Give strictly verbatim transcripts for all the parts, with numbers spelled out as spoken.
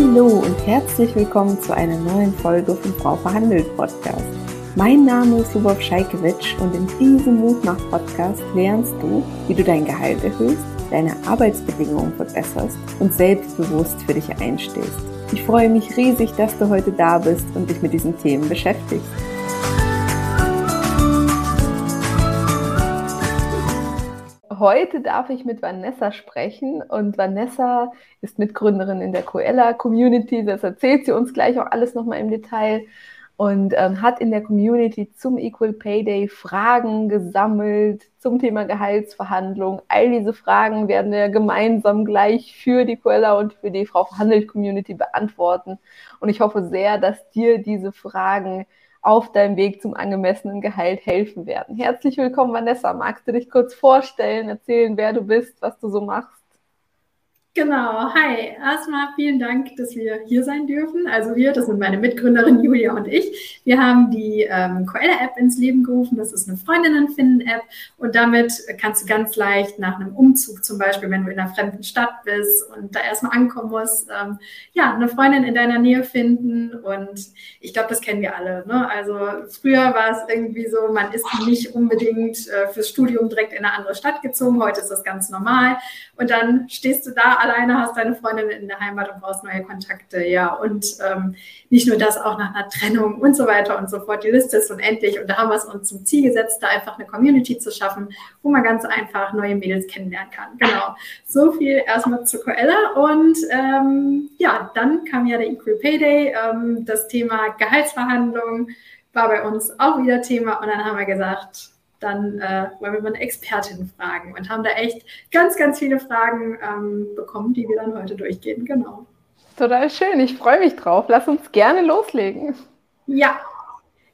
Hallo und herzlich willkommen zu einer neuen Folge vom Frau Verhandelt Podcast. Mein Name ist Lubov Shalkevich und in diesem Mutmach-Podcast lernst du, wie du dein Gehalt erhöhst, deine Arbeitsbedingungen verbesserst und selbstbewusst für dich einstehst. Ich freue mich riesig, dass du heute da bist und dich mit diesen Themen beschäftigst. Heute darf ich mit Vanessa sprechen und Vanessa ist Mitgründerin in der Coella-Community, das erzählt sie uns gleich auch alles nochmal im Detail und ähm, hat in der Community zum Equal Pay Day Fragen gesammelt zum Thema Gehaltsverhandlung. All diese Fragen werden wir gemeinsam gleich für die Coella und für die Frau Verhandelt Community beantworten und ich hoffe sehr, dass dir diese Fragen auf deinem Weg zum angemessenen Gehalt helfen werden. Herzlich willkommen, Vanessa. Magst du dich kurz vorstellen, erzählen, wer du bist, was du so machst? Genau. Hi. Erstmal vielen Dank, dass wir hier sein dürfen. Also wir, das sind meine Mitgründerin Julia und ich. Wir haben die ähm, Coella-App ins Leben gerufen. Das ist eine Freundinnen-Finden-App. Und damit kannst du ganz leicht nach einem Umzug zum Beispiel, wenn du in einer fremden Stadt bist und da erstmal ankommen musst, ähm, ja, eine Freundin in deiner Nähe finden. Und ich glaube, das kennen wir alle, ne? Also früher war es irgendwie so, man ist nicht unbedingt äh, fürs Studium direkt in eine andere Stadt gezogen. Heute ist das ganz normal. Und dann stehst du da alleine, hast deine Freundin in der Heimat und brauchst neue Kontakte, ja, und ähm, nicht nur das, auch nach einer Trennung und so weiter und so fort, die Liste ist unendlich und da haben wir es uns zum Ziel gesetzt, da einfach eine Community zu schaffen, wo man ganz einfach neue Mädels kennenlernen kann, genau. So viel erstmal zu Coella und ähm, ja, dann kam ja der Equal Pay Day, ähm, das Thema Gehaltsverhandlung war bei uns auch wieder Thema und dann haben wir gesagt, dann äh, wollen wir mal eine Expertin fragen und haben da echt ganz, ganz viele Fragen ähm, bekommen, die wir dann heute durchgehen, genau. Total schön, ich freue mich drauf. Lass uns gerne loslegen. Ja,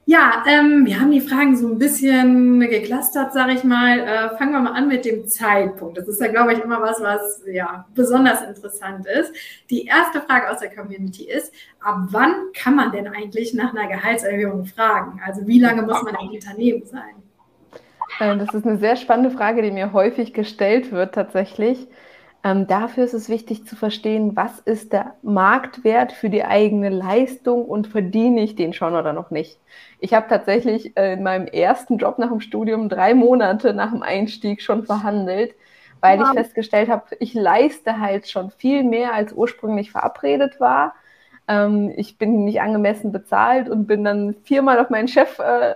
ja ähm, wir haben die Fragen so ein bisschen geclustert, sage ich mal. Äh, fangen wir mal an mit dem Zeitpunkt. Das ist ja, glaube ich, immer was, was ja besonders interessant ist. Die erste Frage aus der Community ist, ab wann kann man denn eigentlich nach einer Gehaltserhöhung fragen? Also wie lange muss man im Unternehmen sein? Das ist eine sehr spannende Frage, die mir häufig gestellt wird tatsächlich. Ähm, dafür ist es wichtig zu verstehen, was ist der Marktwert für die eigene Leistung und verdiene ich den schon oder noch nicht. Ich habe tatsächlich äh, in meinem ersten Job nach dem Studium drei Monate nach dem Einstieg schon verhandelt, weil ja. ich festgestellt habe, ich leiste halt schon viel mehr, als ursprünglich verabredet war. Ich bin nicht angemessen bezahlt und bin dann viermal auf meinen Chef äh,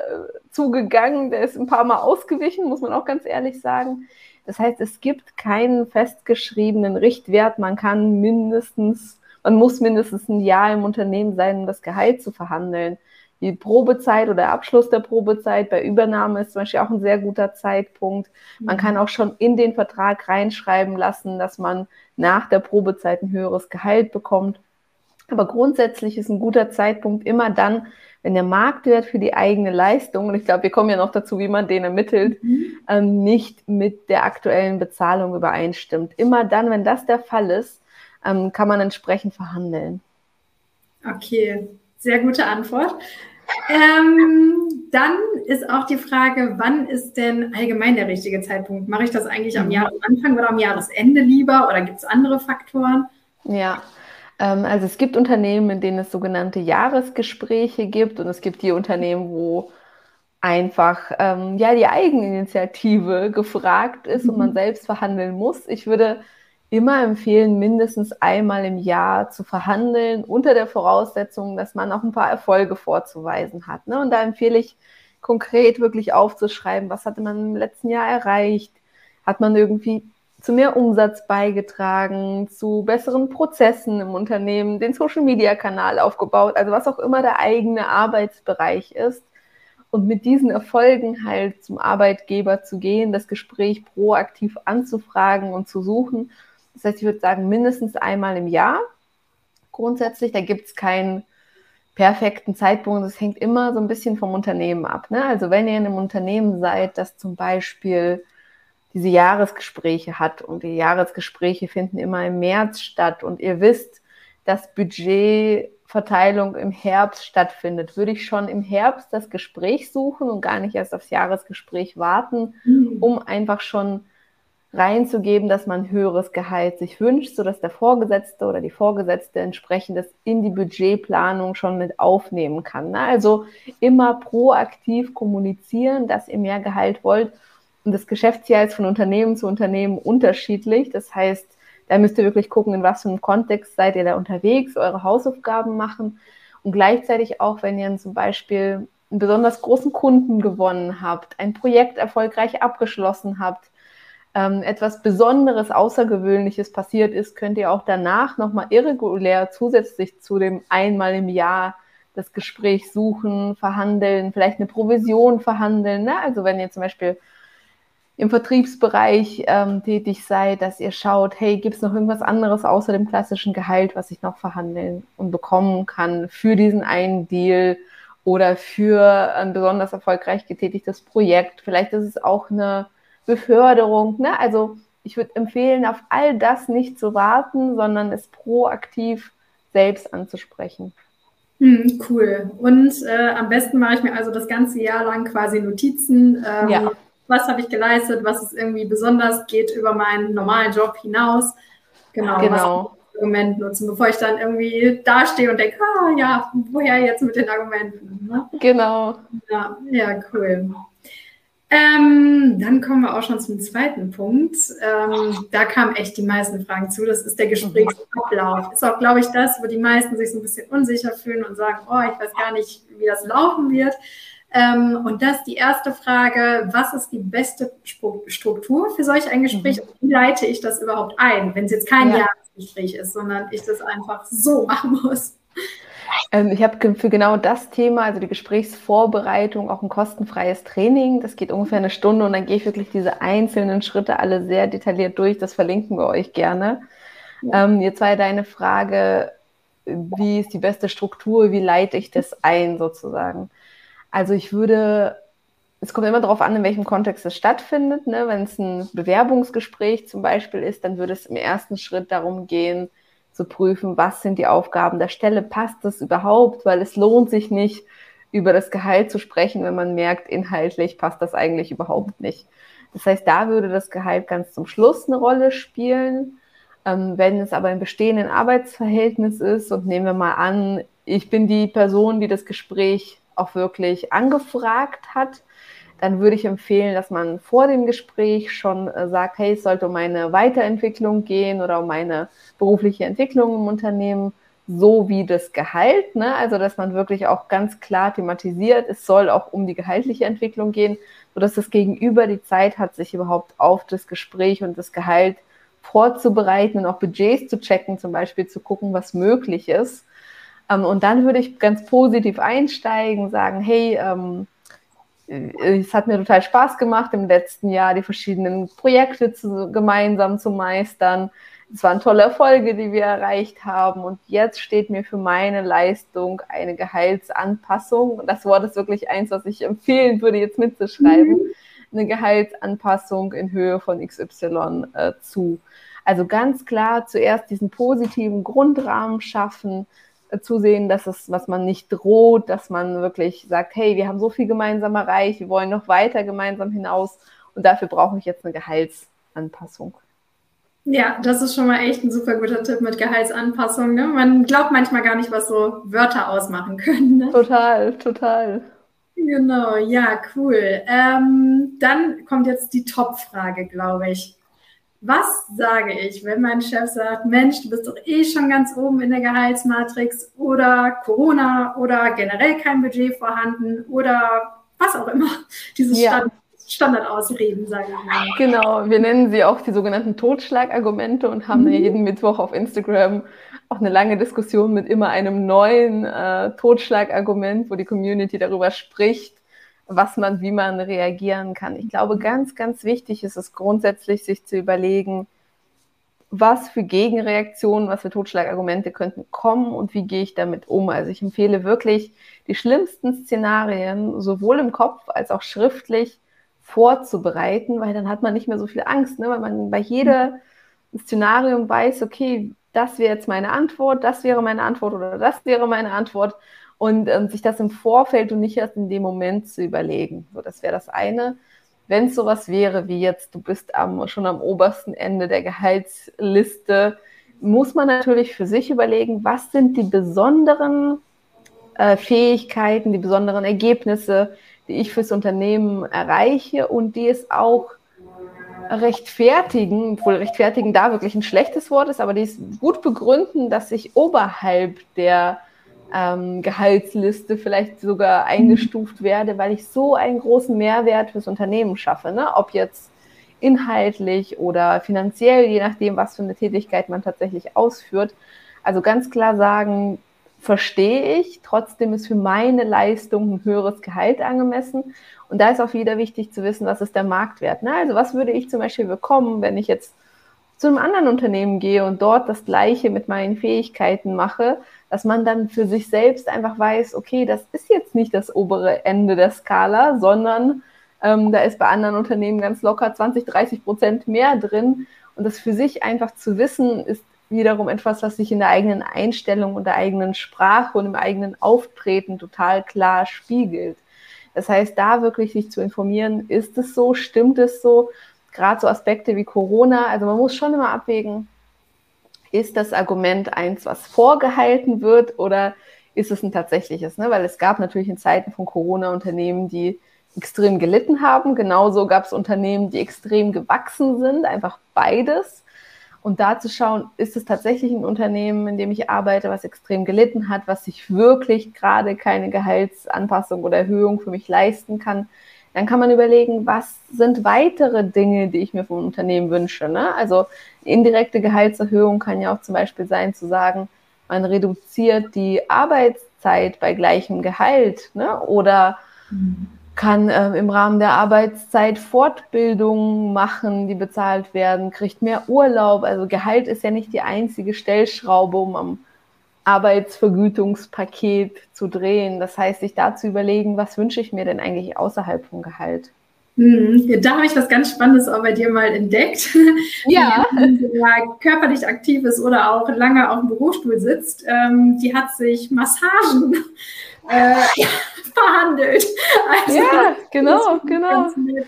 zugegangen. Der ist ein paar Mal ausgewichen, muss man auch ganz ehrlich sagen. Das heißt, es gibt keinen festgeschriebenen Richtwert. Man kann mindestens, man muss mindestens ein Jahr im Unternehmen sein, um das Gehalt zu verhandeln. Die Probezeit oder Abschluss der Probezeit bei Übernahme ist zum Beispiel auch ein sehr guter Zeitpunkt. Man kann auch schon in den Vertrag reinschreiben lassen, dass man nach der Probezeit ein höheres Gehalt bekommt. Aber grundsätzlich ist ein guter Zeitpunkt immer dann, wenn der Marktwert für die eigene Leistung, und ich glaube, wir kommen ja noch dazu, wie man den ermittelt, mhm. ähm, nicht mit der aktuellen Bezahlung übereinstimmt. Immer dann, wenn das der Fall ist, ähm, kann man entsprechend verhandeln. Okay, sehr gute Antwort. Ähm, dann ist auch die Frage, wann ist denn allgemein der richtige Zeitpunkt? Mache ich das eigentlich am Jahresanfang oder am Jahresende lieber oder gibt es andere Faktoren? Ja, also es gibt Unternehmen, in denen es sogenannte Jahresgespräche gibt und es gibt die Unternehmen, wo einfach ähm, ja, die Eigeninitiative gefragt ist mhm. und man selbst verhandeln muss. Ich würde immer empfehlen, mindestens einmal im Jahr zu verhandeln, unter der Voraussetzung, dass man auch ein paar Erfolge vorzuweisen hat, ne? Und da empfehle ich konkret wirklich aufzuschreiben, was hatte man im letzten Jahr erreicht, hat man irgendwie zu mehr Umsatz beigetragen, zu besseren Prozessen im Unternehmen, den Social-Media-Kanal aufgebaut, also was auch immer der eigene Arbeitsbereich ist. Und mit diesen Erfolgen halt zum Arbeitgeber zu gehen, das Gespräch proaktiv anzufragen und zu suchen. Das heißt, ich würde sagen, mindestens einmal im Jahr. Grundsätzlich, da gibt es keinen perfekten Zeitpunkt. Das hängt immer so ein bisschen vom Unternehmen ab, ne? Also wenn ihr in einem Unternehmen seid, das zum Beispiel diese Jahresgespräche hat und die Jahresgespräche finden immer im März statt und ihr wisst, dass Budgetverteilung im Herbst stattfindet, würde ich schon im Herbst das Gespräch suchen und gar nicht erst aufs Jahresgespräch warten, mhm. um einfach schon reinzugeben, dass man höheres Gehalt sich wünscht, sodass der Vorgesetzte oder die Vorgesetzte entsprechendes in die Budgetplanung schon mit aufnehmen kann. Ne? Also immer proaktiv kommunizieren, dass ihr mehr Gehalt wollt. Und das Geschäftsjahr ist von Unternehmen zu Unternehmen unterschiedlich. Das heißt, da müsst ihr wirklich gucken, in was für einem Kontext seid ihr da unterwegs, eure Hausaufgaben machen. Und gleichzeitig auch, wenn ihr zum Beispiel einen besonders großen Kunden gewonnen habt, ein Projekt erfolgreich abgeschlossen habt, etwas Besonderes, Außergewöhnliches passiert ist, könnt ihr auch danach nochmal irregulär zusätzlich zu dem einmal im Jahr das Gespräch suchen, verhandeln, vielleicht eine Provision verhandeln. Ne? Also wenn ihr zum Beispiel im Vertriebsbereich ähm, tätig seid, dass ihr schaut, hey, gibt es noch irgendwas anderes außer dem klassischen Gehalt, was ich noch verhandeln und bekommen kann für diesen einen Deal oder für ein besonders erfolgreich getätigtes Projekt. Vielleicht ist es auch eine Beförderung, ne? Also ich würde empfehlen, auf all das nicht zu warten, sondern es proaktiv selbst anzusprechen. Hm, cool. Und äh, am besten mache ich mir also das ganze Jahr lang quasi Notizen. Ähm, ja. Was habe ich geleistet? Was ist irgendwie besonders? Geht über meinen normalen Job hinaus? Genau. genau. Was Argument nutzen, bevor ich dann irgendwie dastehe und denke, ah ja, woher jetzt mit den Argumenten? Ne? Genau. Ja, ja, cool. Ähm, dann kommen wir auch schon zum zweiten Punkt. Ähm, da kamen echt die meisten Fragen zu. Das ist der Gesprächsablauf. Ist auch, glaube ich, das, wo die meisten sich so ein bisschen unsicher fühlen und sagen, oh, ich weiß gar nicht, wie das laufen wird. Ähm, und das ist die erste Frage. Was ist die beste Struktur für solch ein Gespräch? Und wie leite ich das überhaupt ein, wenn es jetzt kein ja. Jahresgespräch ist, sondern ich das einfach so machen muss? Ich habe für genau das Thema, also die Gesprächsvorbereitung, auch ein kostenfreies Training. Das geht ungefähr eine Stunde und dann gehe ich wirklich diese einzelnen Schritte alle sehr detailliert durch. Das verlinken wir euch gerne. Ja. Ähm, jetzt war ja deine Frage, wie ist die beste Struktur, wie leite ich das ein sozusagen? Also ich würde, es kommt immer darauf an, in welchem Kontext es stattfindet. Ne? Wenn es ein Bewerbungsgespräch zum Beispiel ist, dann würde es im ersten Schritt darum gehen, zu prüfen, was sind die Aufgaben der Stelle, passt das überhaupt, weil es lohnt sich nicht, über das Gehalt zu sprechen, wenn man merkt, inhaltlich passt das eigentlich überhaupt nicht. Das heißt, da würde das Gehalt ganz zum Schluss eine Rolle spielen. Ähm, wenn es aber im bestehenden Arbeitsverhältnis ist und nehmen wir mal an, ich bin die Person, die das Gespräch auch wirklich angefragt hat, dann würde ich empfehlen, dass man vor dem Gespräch schon äh, sagt, hey, es sollte um meine Weiterentwicklung gehen oder um meine berufliche Entwicklung im Unternehmen, so wie das Gehalt. Ne? Also, dass man wirklich auch ganz klar thematisiert, es soll auch um die gehaltliche Entwicklung gehen, sodass das Gegenüber die Zeit hat, sich überhaupt auf das Gespräch und das Gehalt vorzubereiten und auch Budgets zu checken, zum Beispiel zu gucken, was möglich ist. Ähm, und dann würde ich ganz positiv einsteigen, sagen, hey, ähm, es hat mir total Spaß gemacht, im letzten Jahr die verschiedenen Projekte zu, gemeinsam zu meistern. Es waren tolle Erfolge, die wir erreicht haben. Und jetzt steht mir für meine Leistung eine Gehaltsanpassung. Und das Wort ist wirklich eins, was ich empfehlen würde, jetzt mitzuschreiben. Eine Gehaltsanpassung in Höhe von X Y äh, zu. Also ganz klar zuerst diesen positiven Grundrahmen schaffen, zusehen, dass es, was man nicht droht, dass man wirklich sagt, hey, wir haben so viel gemeinsam erreicht, wir wollen noch weiter gemeinsam hinaus und dafür brauche ich jetzt eine Gehaltsanpassung. Ja, das ist schon mal echt ein super guter Tipp mit Gehaltsanpassung. Ne? Man glaubt manchmal gar nicht, was so Wörter ausmachen können. Ne? Total, total. Genau, ja, cool. Ähm, dann kommt jetzt die Top-Frage, glaube ich. Was sage ich, wenn mein Chef sagt, Mensch, du bist doch eh schon ganz oben in der Gehaltsmatrix oder Corona oder generell kein Budget vorhanden oder was auch immer, dieses ja. Stand- Standardausreden, sage ich mal. Genau, wir nennen sie auch die sogenannten Totschlagargumente und haben mhm. jeden Mittwoch auf Instagram auch eine lange Diskussion mit immer einem neuen äh, Totschlagargument, wo die Community darüber spricht, was man, wie man reagieren kann. Ich glaube, ganz, ganz wichtig ist es grundsätzlich, sich zu überlegen, was für Gegenreaktionen, was für Totschlagargumente könnten kommen und wie gehe ich damit um. Also ich empfehle wirklich, die schlimmsten Szenarien sowohl im Kopf als auch schriftlich vorzubereiten, weil dann hat man nicht mehr so viel Angst, ne? Weil man bei jedem Szenario weiß, okay, das wäre jetzt meine Antwort, das wäre meine Antwort oder das wäre meine Antwort. Und ähm, sich das im Vorfeld und nicht erst in dem Moment zu überlegen. So, das wäre das eine. wenn es sowas wäre wie jetzt, du bist am, schon am obersten Ende der Gehaltsliste, muss man natürlich für sich überlegen, was sind die besonderen äh, Fähigkeiten, die besonderen Ergebnisse, die ich fürs Unternehmen erreiche und die es auch rechtfertigen, obwohl rechtfertigen da wirklich ein schlechtes Wort ist, aber die es gut begründen, dass ich oberhalb der ähm, Gehaltsliste vielleicht sogar eingestuft werde, weil ich so einen großen Mehrwert fürs Unternehmen schaffe, ne? Ob jetzt inhaltlich oder finanziell, je nachdem, was für eine Tätigkeit man tatsächlich ausführt. Also ganz klar sagen, verstehe ich, trotzdem ist für meine Leistung ein höheres Gehalt angemessen. Und da ist auch wieder wichtig zu wissen, was ist der Marktwert. Na, also was würde ich zum Beispiel bekommen, wenn ich jetzt zu einem anderen Unternehmen gehe und dort das Gleiche mit meinen Fähigkeiten mache, dass man dann für sich selbst einfach weiß, okay, das ist jetzt nicht das obere Ende der Skala, sondern ähm, da ist bei anderen Unternehmen ganz locker zwanzig, dreißig Prozent mehr drin. Und das für sich einfach zu wissen, ist wiederum etwas, was sich in der eigenen Einstellung und der eigenen Sprache und im eigenen Auftreten total klar spiegelt. Das heißt, da wirklich sich zu informieren, ist es so, stimmt es so? Gerade so Aspekte wie Corona, also man muss schon immer abwägen, ist das Argument eins, was vorgehalten wird, oder ist es ein tatsächliches? Ne? Weil es gab natürlich in Zeiten von Corona Unternehmen, die extrem gelitten haben. Genauso gab es Unternehmen, die extrem gewachsen sind, einfach beides. Und da zu schauen, ist es tatsächlich ein Unternehmen, in dem ich arbeite, was extrem gelitten hat, was sich wirklich gerade keine Gehaltsanpassung oder Erhöhung für mich leisten kann, dann kann man überlegen, was sind weitere Dinge, die ich mir vom Unternehmen wünsche, ne? Also indirekte Gehaltserhöhung kann ja auch zum Beispiel sein, zu sagen, man reduziert die Arbeitszeit bei gleichem Gehalt, ne? Oder mhm. kann äh, im Rahmen der Arbeitszeit Fortbildungen machen, die bezahlt werden, kriegt mehr Urlaub. Also Gehalt ist ja nicht die einzige Stellschraube, um am Arbeitsvergütungspaket zu drehen. Das heißt, sich da zu überlegen, was wünsche ich mir denn eigentlich außerhalb vom Gehalt? Hm, da habe ich was ganz Spannendes auch bei dir mal entdeckt. Ja. Die, ja, körperlich aktiv ist oder auch lange auf dem Bürostuhl sitzt, ähm, die hat sich Massagen Äh, verhandelt. Also, ja, genau, genau. Und,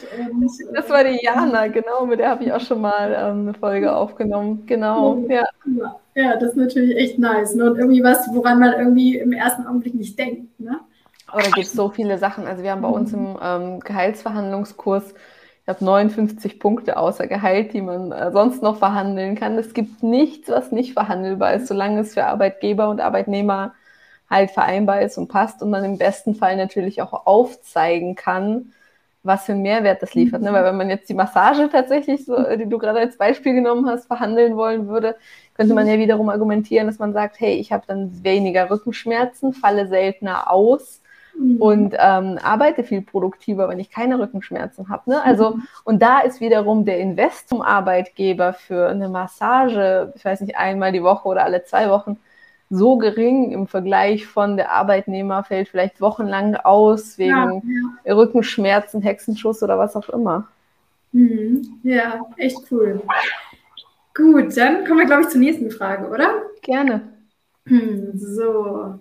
das war die Jana, genau, mit der habe ich auch schon mal ähm, eine Folge aufgenommen. Genau, ja. Ja. Ja, das ist natürlich echt nice. Ne? Und irgendwie was, woran man irgendwie im ersten Augenblick nicht denkt. Ne? Aber da gibt es so viele Sachen. Also wir haben bei mhm. uns im ähm, Gehaltsverhandlungskurs, ich habe neunundfünfzig Punkte außer Gehalt, die man äh, sonst noch verhandeln kann. Es gibt nichts, was nicht verhandelbar ist, solange es für Arbeitgeber und Arbeitnehmer halt vereinbar ist und passt und man im besten Fall natürlich auch aufzeigen kann, was für einen Mehrwert das liefert. Ne? Weil wenn man jetzt die Massage tatsächlich, so, die du gerade als Beispiel genommen hast, verhandeln wollen würde, könnte man ja wiederum argumentieren, dass man sagt, hey, ich habe dann weniger Rückenschmerzen, falle seltener aus mhm. und ähm, arbeite viel produktiver, wenn ich keine Rückenschmerzen habe. Ne? Also, und da ist wiederum der Invest zum Arbeitgeber für eine Massage, ich weiß nicht, einmal die Woche oder alle zwei Wochen, so gering im Vergleich von der Arbeitnehmer fällt vielleicht wochenlang aus wegen ja, ja. Rückenschmerzen, Hexenschuss oder was auch immer. Mhm. Ja, echt cool. Gut, dann kommen wir, glaube ich, zur nächsten Frage, oder? Gerne. Hm, so.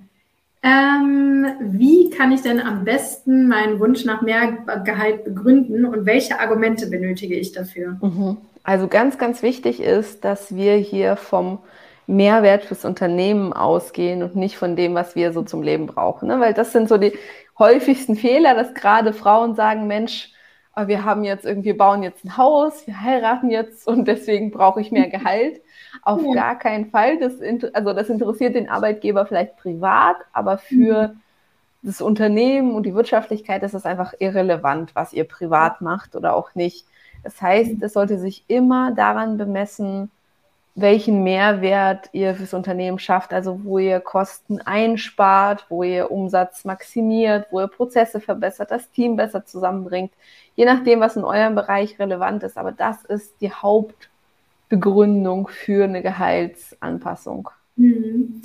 Ähm, wie kann ich denn am besten meinen Wunsch nach mehr Gehalt begründen und welche Argumente benötige ich dafür? Mhm. Also ganz, ganz wichtig ist, dass wir hier vom Mehrwert fürs Unternehmen ausgehen und nicht von dem, was wir so zum Leben brauchen. Ne? Weil das sind so die häufigsten Fehler, dass gerade Frauen sagen, Mensch, wir haben jetzt irgendwie, bauen jetzt ein Haus, wir heiraten jetzt und deswegen brauche ich mehr Gehalt. Auf ja. gar keinen Fall. Das, also das interessiert den Arbeitgeber vielleicht privat, aber für mhm. das Unternehmen und die Wirtschaftlichkeit ist es einfach irrelevant, was ihr privat macht oder auch nicht. Das heißt, es sollte sich immer daran bemessen, welchen Mehrwert ihr fürs Unternehmen schafft, also wo ihr Kosten einspart, wo ihr Umsatz maximiert, wo ihr Prozesse verbessert, das Team besser zusammenbringt, je nachdem, was in eurem Bereich relevant ist. Aber das ist die Hauptbegründung für eine Gehaltsanpassung. Mhm.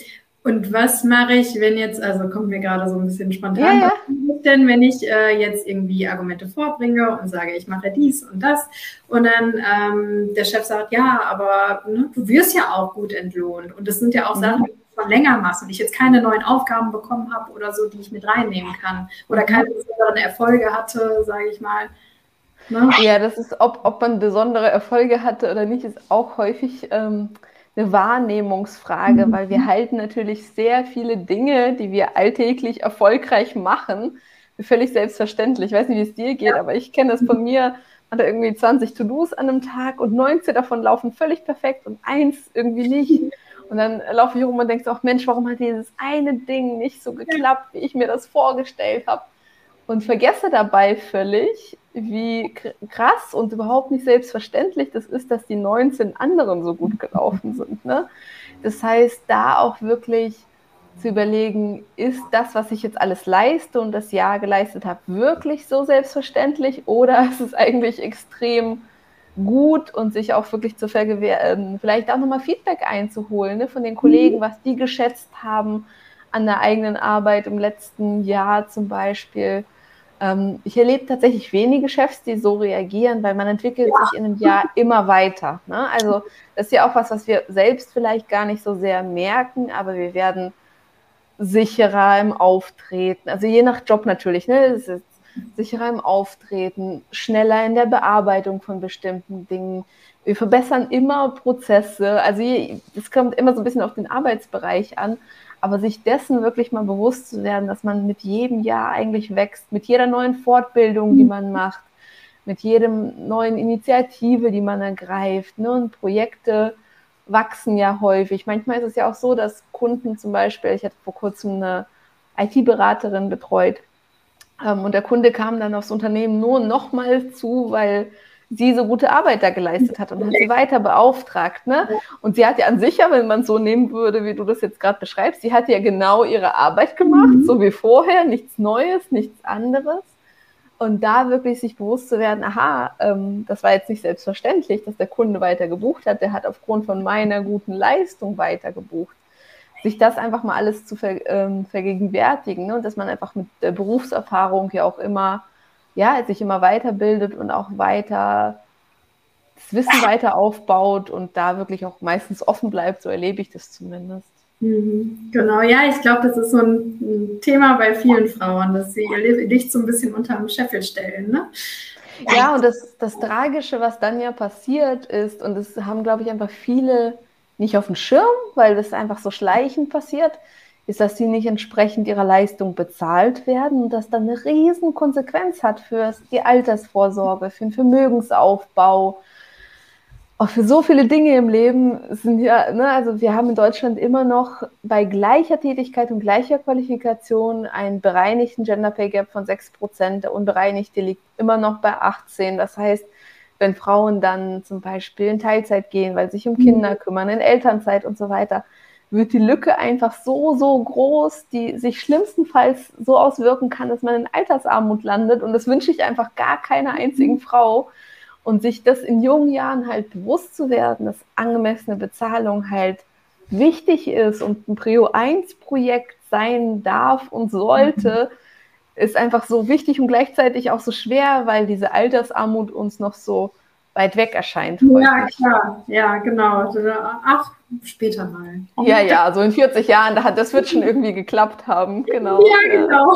Und was mache ich, wenn jetzt, also kommt mir gerade so ein bisschen spontan, ja, ja. was mache ich denn, wenn ich äh, jetzt irgendwie Argumente vorbringe und sage, ich mache dies und das und dann ähm, der Chef sagt, ja, aber ne, du wirst ja auch gut entlohnt und das sind ja auch mhm. Sachen, die du schon länger machst und ich jetzt keine neuen Aufgaben bekommen habe oder so, die ich mit reinnehmen kann oder keine besonderen Erfolge hatte, sage ich mal. Ne? Ja, das ist, ob, ob man besondere Erfolge hatte oder nicht, ist auch häufig ähm, eine Wahrnehmungsfrage, mhm. weil wir halten natürlich sehr viele Dinge, die wir alltäglich erfolgreich machen, völlig selbstverständlich. Ich weiß nicht, wie es dir geht, ja. aber ich kenne das von mir. Hatte irgendwie zwanzig To-Dos an einem Tag und neunzehn davon laufen völlig perfekt und eins irgendwie nicht. Und dann laufe ich rum und denke so, ach Mensch, warum hat dieses eine Ding nicht so geklappt, wie ich mir das vorgestellt habe? Und vergesse dabei völlig, wie krass und überhaupt nicht selbstverständlich das ist, dass die neunzehn anderen so gut gelaufen sind. Ne? Das heißt, da auch wirklich zu überlegen, ist das, was ich jetzt alles leiste und das Jahr geleistet habe, wirklich so selbstverständlich oder ist es eigentlich extrem gut und sich auch wirklich zu vergewehren, vielleicht auch nochmal Feedback einzuholen, ne, von den Kollegen, was die geschätzt haben an der eigenen Arbeit im letzten Jahr zum Beispiel. Ähm, ich erlebe tatsächlich wenige Chefs, die so reagieren, weil man entwickelt ja. sich in einem Jahr immer weiter. Ne? Also das ist ja auch was, was wir selbst vielleicht gar nicht so sehr merken, aber wir werden sicherer im Auftreten, also je nach Job natürlich, ne? Das ist sicherer im Auftreten, schneller in der Bearbeitung von bestimmten Dingen. Wir verbessern immer Prozesse, also es kommt immer so ein bisschen auf den Arbeitsbereich an, aber sich dessen wirklich mal bewusst zu werden, dass man mit jedem Jahr eigentlich wächst, mit jeder neuen Fortbildung, die man macht, mit jedem neuen Initiative, die man ergreift, ne? Und Projekte wachsen ja häufig. Manchmal ist es ja auch so, dass Kunden zum Beispiel, ich hatte vor kurzem eine I T-Beraterin betreut ähm, und der Kunde kam dann aufs Unternehmen nur nochmal zu, weil sie so gute Arbeit da geleistet hat und hat sie weiter beauftragt. Ne? Und sie hat ja an sich, ja, wenn man es so nehmen würde, wie du das jetzt gerade beschreibst, sie hat ja genau ihre Arbeit gemacht, mhm. so wie vorher, nichts Neues, nichts anderes. Und da wirklich sich bewusst zu werden, aha, ähm, das war jetzt nicht selbstverständlich, dass der Kunde weiter gebucht hat, der hat aufgrund von meiner guten Leistung weiter gebucht. Sich das einfach mal alles zu ver, ähm, vergegenwärtigen, ne? Und dass man einfach mit der Berufserfahrung ja auch immer, ja, sich immer weiterbildet und auch weiter das Wissen weiter aufbaut und da wirklich auch meistens offen bleibt, so erlebe ich das zumindest. Genau, ja, ich glaube, das ist so ein Thema bei vielen Frauen, dass sie ihr Licht so ein bisschen unter dem Scheffel stellen, ne? Ja, und das, das Tragische, was dann ja passiert ist, und das haben, glaube ich, einfach viele nicht auf dem Schirm, weil das einfach so schleichend passiert, ist, dass sie nicht entsprechend ihrer Leistung bezahlt werden und das dann eine riesen Konsequenz hat für die Altersvorsorge, für den Vermögensaufbau, auch für so viele Dinge im Leben sind ja, ne, also wir haben in Deutschland immer noch bei gleicher Tätigkeit und gleicher Qualifikation einen bereinigten Gender Pay Gap von sechs Prozent, der unbereinigte liegt immer noch bei achtzehn. Das heißt, wenn Frauen dann zum Beispiel in Teilzeit gehen, weil sie sich um Kinder kümmern, in Elternzeit und so weiter, wird die Lücke einfach so, so groß, die sich schlimmstenfalls so auswirken kann, dass man in Altersarmut landet. Und das wünsche ich einfach gar keiner einzigen Frau. Und sich das in jungen Jahren halt bewusst zu werden, dass angemessene Bezahlung halt wichtig ist und ein Prio eins Projekt sein darf und sollte, mhm. ist einfach so wichtig und gleichzeitig auch so schwer, weil diese Altersarmut uns noch so weit weg erscheint. Ja, häufig. Klar. Ja, genau. Ach, später mal. Ja, ja, so in vierzig Jahren, das wird schon irgendwie geklappt haben. Genau. Ja, genau.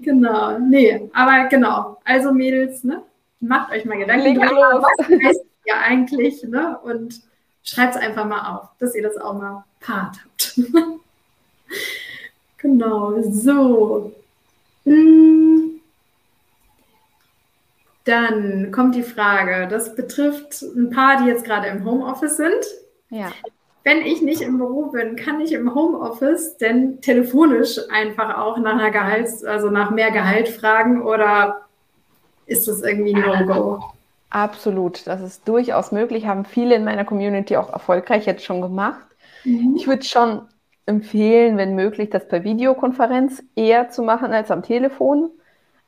Genau. Nee, aber genau. Also Mädels, ne? Macht euch mal Gedanken, was heißt ihr eigentlich, ne? Und schreibt es einfach mal auf, dass ihr das auch mal parat habt. Genau, so. Dann kommt die Frage, das betrifft ein paar, die jetzt gerade im Homeoffice sind. Ja. Wenn ich nicht im Büro bin, kann ich im Homeoffice denn telefonisch einfach auch nach einer Gehalts-, also nach mehr Gehalt fragen oder ist das irgendwie ein No-Go? Absolut, das ist durchaus möglich, haben viele in meiner Community auch erfolgreich jetzt schon gemacht. Mhm. Ich würde schon empfehlen, wenn möglich, das per Videokonferenz eher zu machen als am Telefon.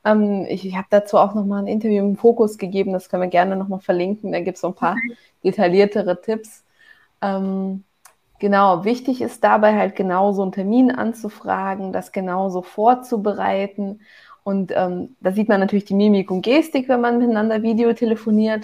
Ähm, ich ich habe dazu auch nochmal ein Interview im Fokus gegeben, das können wir gerne nochmal verlinken, da gibt es so ein paar detailliertere Tipps. Ähm, genau, wichtig ist dabei halt genau so einen Termin anzufragen, das genauso vorzubereiten. Und ähm, da sieht man natürlich die Mimik und Gestik, wenn man miteinander Video telefoniert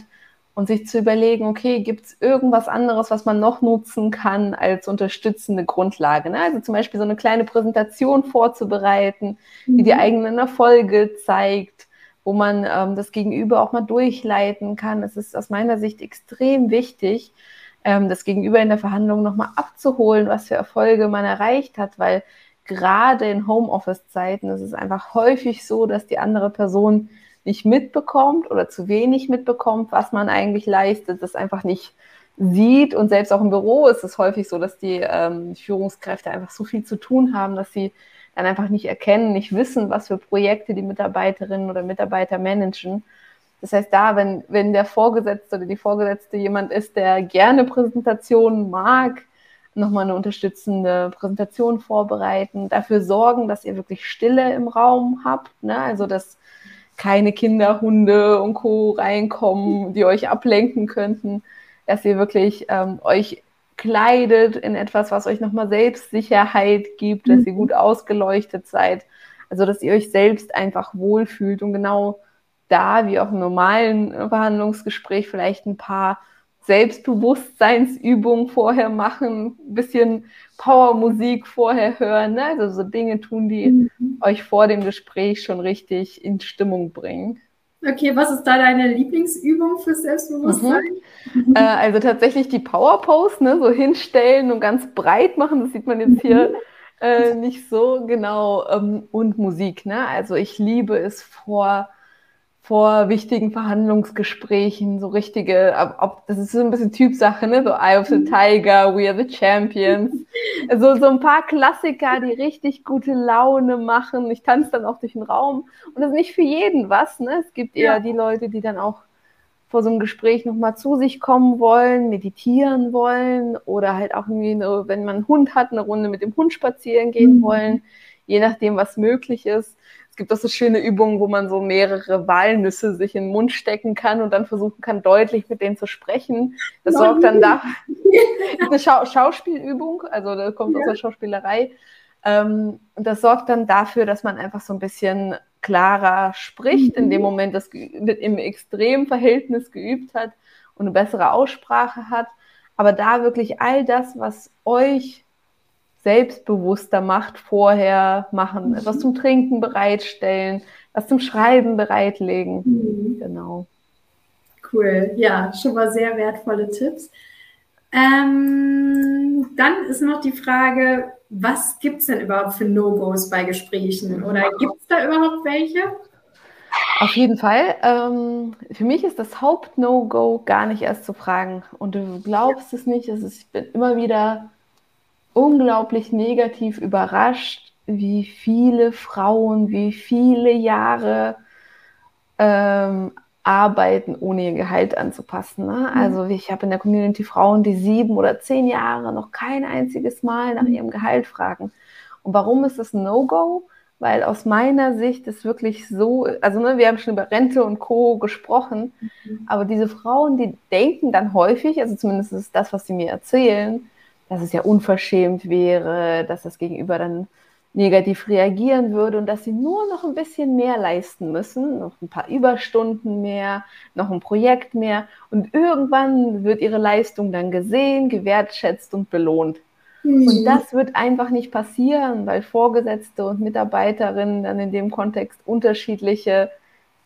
und sich zu überlegen, okay, gibt es irgendwas anderes, was man noch nutzen kann als unterstützende Grundlage? Ne? Also zum Beispiel so eine kleine Präsentation vorzubereiten, die die eigenen Erfolge zeigt, wo man ähm, das Gegenüber auch mal durchleiten kann. Es ist aus meiner Sicht extrem wichtig, ähm, das Gegenüber in der Verhandlung nochmal abzuholen, was für Erfolge man erreicht hat, weil gerade in Homeoffice-Zeiten ist es einfach häufig so, dass die andere Person nicht mitbekommt oder zu wenig mitbekommt, was man eigentlich leistet, das einfach nicht sieht. Und selbst auch im Büro ist es häufig so, dass die ähm, Führungskräfte einfach so viel zu tun haben, dass sie dann einfach nicht erkennen, nicht wissen, was für Projekte die Mitarbeiterinnen oder Mitarbeiter managen. Das heißt, da, wenn, wenn der Vorgesetzte oder die Vorgesetzte jemand ist, der gerne Präsentationen mag, nochmal eine unterstützende Präsentation vorbereiten, dafür sorgen, dass ihr wirklich Stille im Raum habt, ne? Also dass keine Kinder, Hunde und Co. reinkommen, die euch ablenken könnten, dass ihr wirklich ähm, euch kleidet in etwas, was euch nochmal Selbstsicherheit gibt, dass ihr gut ausgeleuchtet seid, also dass ihr euch selbst einfach wohlfühlt und genau da, wie auch im normalen Verhandlungsgespräch, vielleicht ein paar Selbstbewusstseinsübungen vorher machen, ein bisschen Powermusik vorher hören, ne? Also so Dinge tun, die mhm. euch vor dem Gespräch schon richtig in Stimmung bringen. Okay, was ist da deine Lieblingsübung fürs Selbstbewusstsein? Mhm. Äh, also tatsächlich die Powerpose, ne, so hinstellen und ganz breit machen, das sieht man jetzt hier äh, nicht so genau. Ähm, und Musik, ne? Also ich liebe es vor, vor wichtigen Verhandlungsgesprächen, so richtige, ob, ob, das ist so ein bisschen Typsache, ne? So Eye of the Tiger, We are the Champions. Also so ein paar Klassiker, die richtig gute Laune machen. Ich tanze dann auch durch den Raum. Und das ist nicht für jeden was, ne? Es gibt eher ja. die Leute, die dann auch vor so einem Gespräch nochmal zu sich kommen wollen, meditieren wollen oder halt auch irgendwie, eine, wenn man einen Hund hat, eine Runde mit dem Hund spazieren gehen mhm. wollen, je nachdem, was möglich ist. Es gibt auch so schöne Übungen, wo man so mehrere Walnüsse sich in den Mund stecken kann und dann versuchen kann, deutlich mit denen zu sprechen. Das Nein. sorgt dann dafür. Eine Schau- Schauspielübung, also das kommt ja. aus der Schauspielerei. Ähm, das sorgt dann dafür, dass man einfach so ein bisschen klarer spricht, mhm. in dem Moment, das mit im extremen Verhältnis geübt hat und eine bessere Aussprache hat. Aber da wirklich all das, was euch selbstbewusster macht, vorher machen, mhm. etwas zum Trinken bereitstellen, was zum Schreiben bereitlegen. Mhm. Genau. Cool, ja, schon mal sehr wertvolle Tipps. Ähm, dann ist noch die Frage, was gibt es denn überhaupt für No-Gos bei Gesprächen? Oder gibt es da überhaupt welche? Auf jeden Fall. Ähm, für mich ist das Haupt-No-Go gar nicht erst zu fragen. Und du glaubst ja. es nicht, es ist, ich bin immer wieder unglaublich negativ überrascht, wie viele Frauen, wie viele Jahre ähm, arbeiten, ohne ihr Gehalt anzupassen. Ne? Mhm. Also ich habe in der Community Frauen, die sieben oder zehn Jahre noch kein einziges Mal nach ihrem Gehalt fragen. Und warum ist das ein No-Go? Weil aus meiner Sicht ist wirklich so, also ne, wir haben schon über Rente und Co. gesprochen, mhm. aber diese Frauen, die denken dann häufig, also zumindest ist das, was sie mir erzählen, dass es ja unverschämt wäre, dass das Gegenüber dann negativ reagieren würde und dass sie nur noch ein bisschen mehr leisten müssen, noch ein paar Überstunden mehr, noch ein Projekt mehr und irgendwann wird ihre Leistung dann gesehen, gewertschätzt und belohnt. Mhm. Und das wird einfach nicht passieren, weil Vorgesetzte und Mitarbeiterinnen dann in dem Kontext unterschiedliche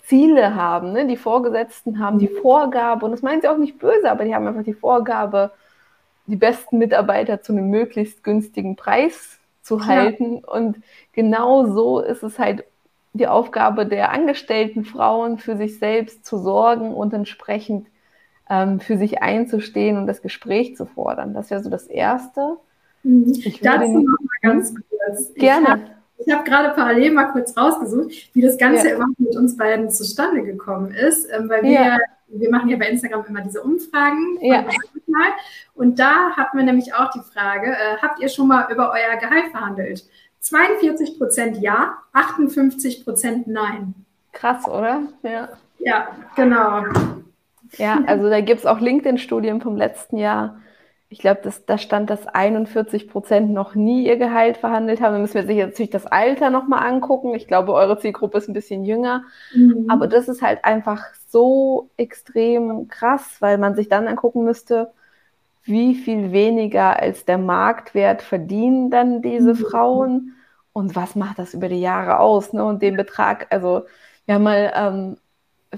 Ziele haben. Ne? Die Vorgesetzten haben mhm. die Vorgabe, und das meinen sie auch nicht böse, aber die haben einfach die Vorgabe, die besten Mitarbeiter zu einem möglichst günstigen Preis zu halten. Ja. Und genau so ist es halt die Aufgabe der angestellten Frauen, für sich selbst zu sorgen und entsprechend ähm, für sich einzustehen und das Gespräch zu fordern. Das wäre so das Erste. Mhm. Ich würde das noch mal ganz kurz. Gerne. Ich habe hab gerade parallel mal kurz rausgesucht, wie das Ganze ja. überhaupt mit uns beiden zustande gekommen ist, ähm, weil wir ja. Wir machen ja bei Instagram immer diese Umfragen. Ja. Und da hatten wir nämlich auch die Frage, äh, habt ihr schon mal über euer Gehalt verhandelt? zweiundvierzig Prozent ja, achtundfünfzig Prozent nein. Krass, oder? Ja, ja, genau. Ja, also da gibt es auch LinkedIn-Studien vom letzten Jahr. Ich glaube, da stand, dass einundvierzig Prozent noch nie ihr Gehalt verhandelt haben. Da müssen wir sich jetzt natürlich das Alter nochmal angucken. Ich glaube, eure Zielgruppe ist ein bisschen jünger. Mhm. Aber das ist halt einfach so extrem krass, weil man sich dann angucken müsste, wie viel weniger als der Marktwert verdienen dann diese mhm. Frauen und was macht das über die Jahre aus? Ne? Und den Betrag, also Wir haben mal ähm,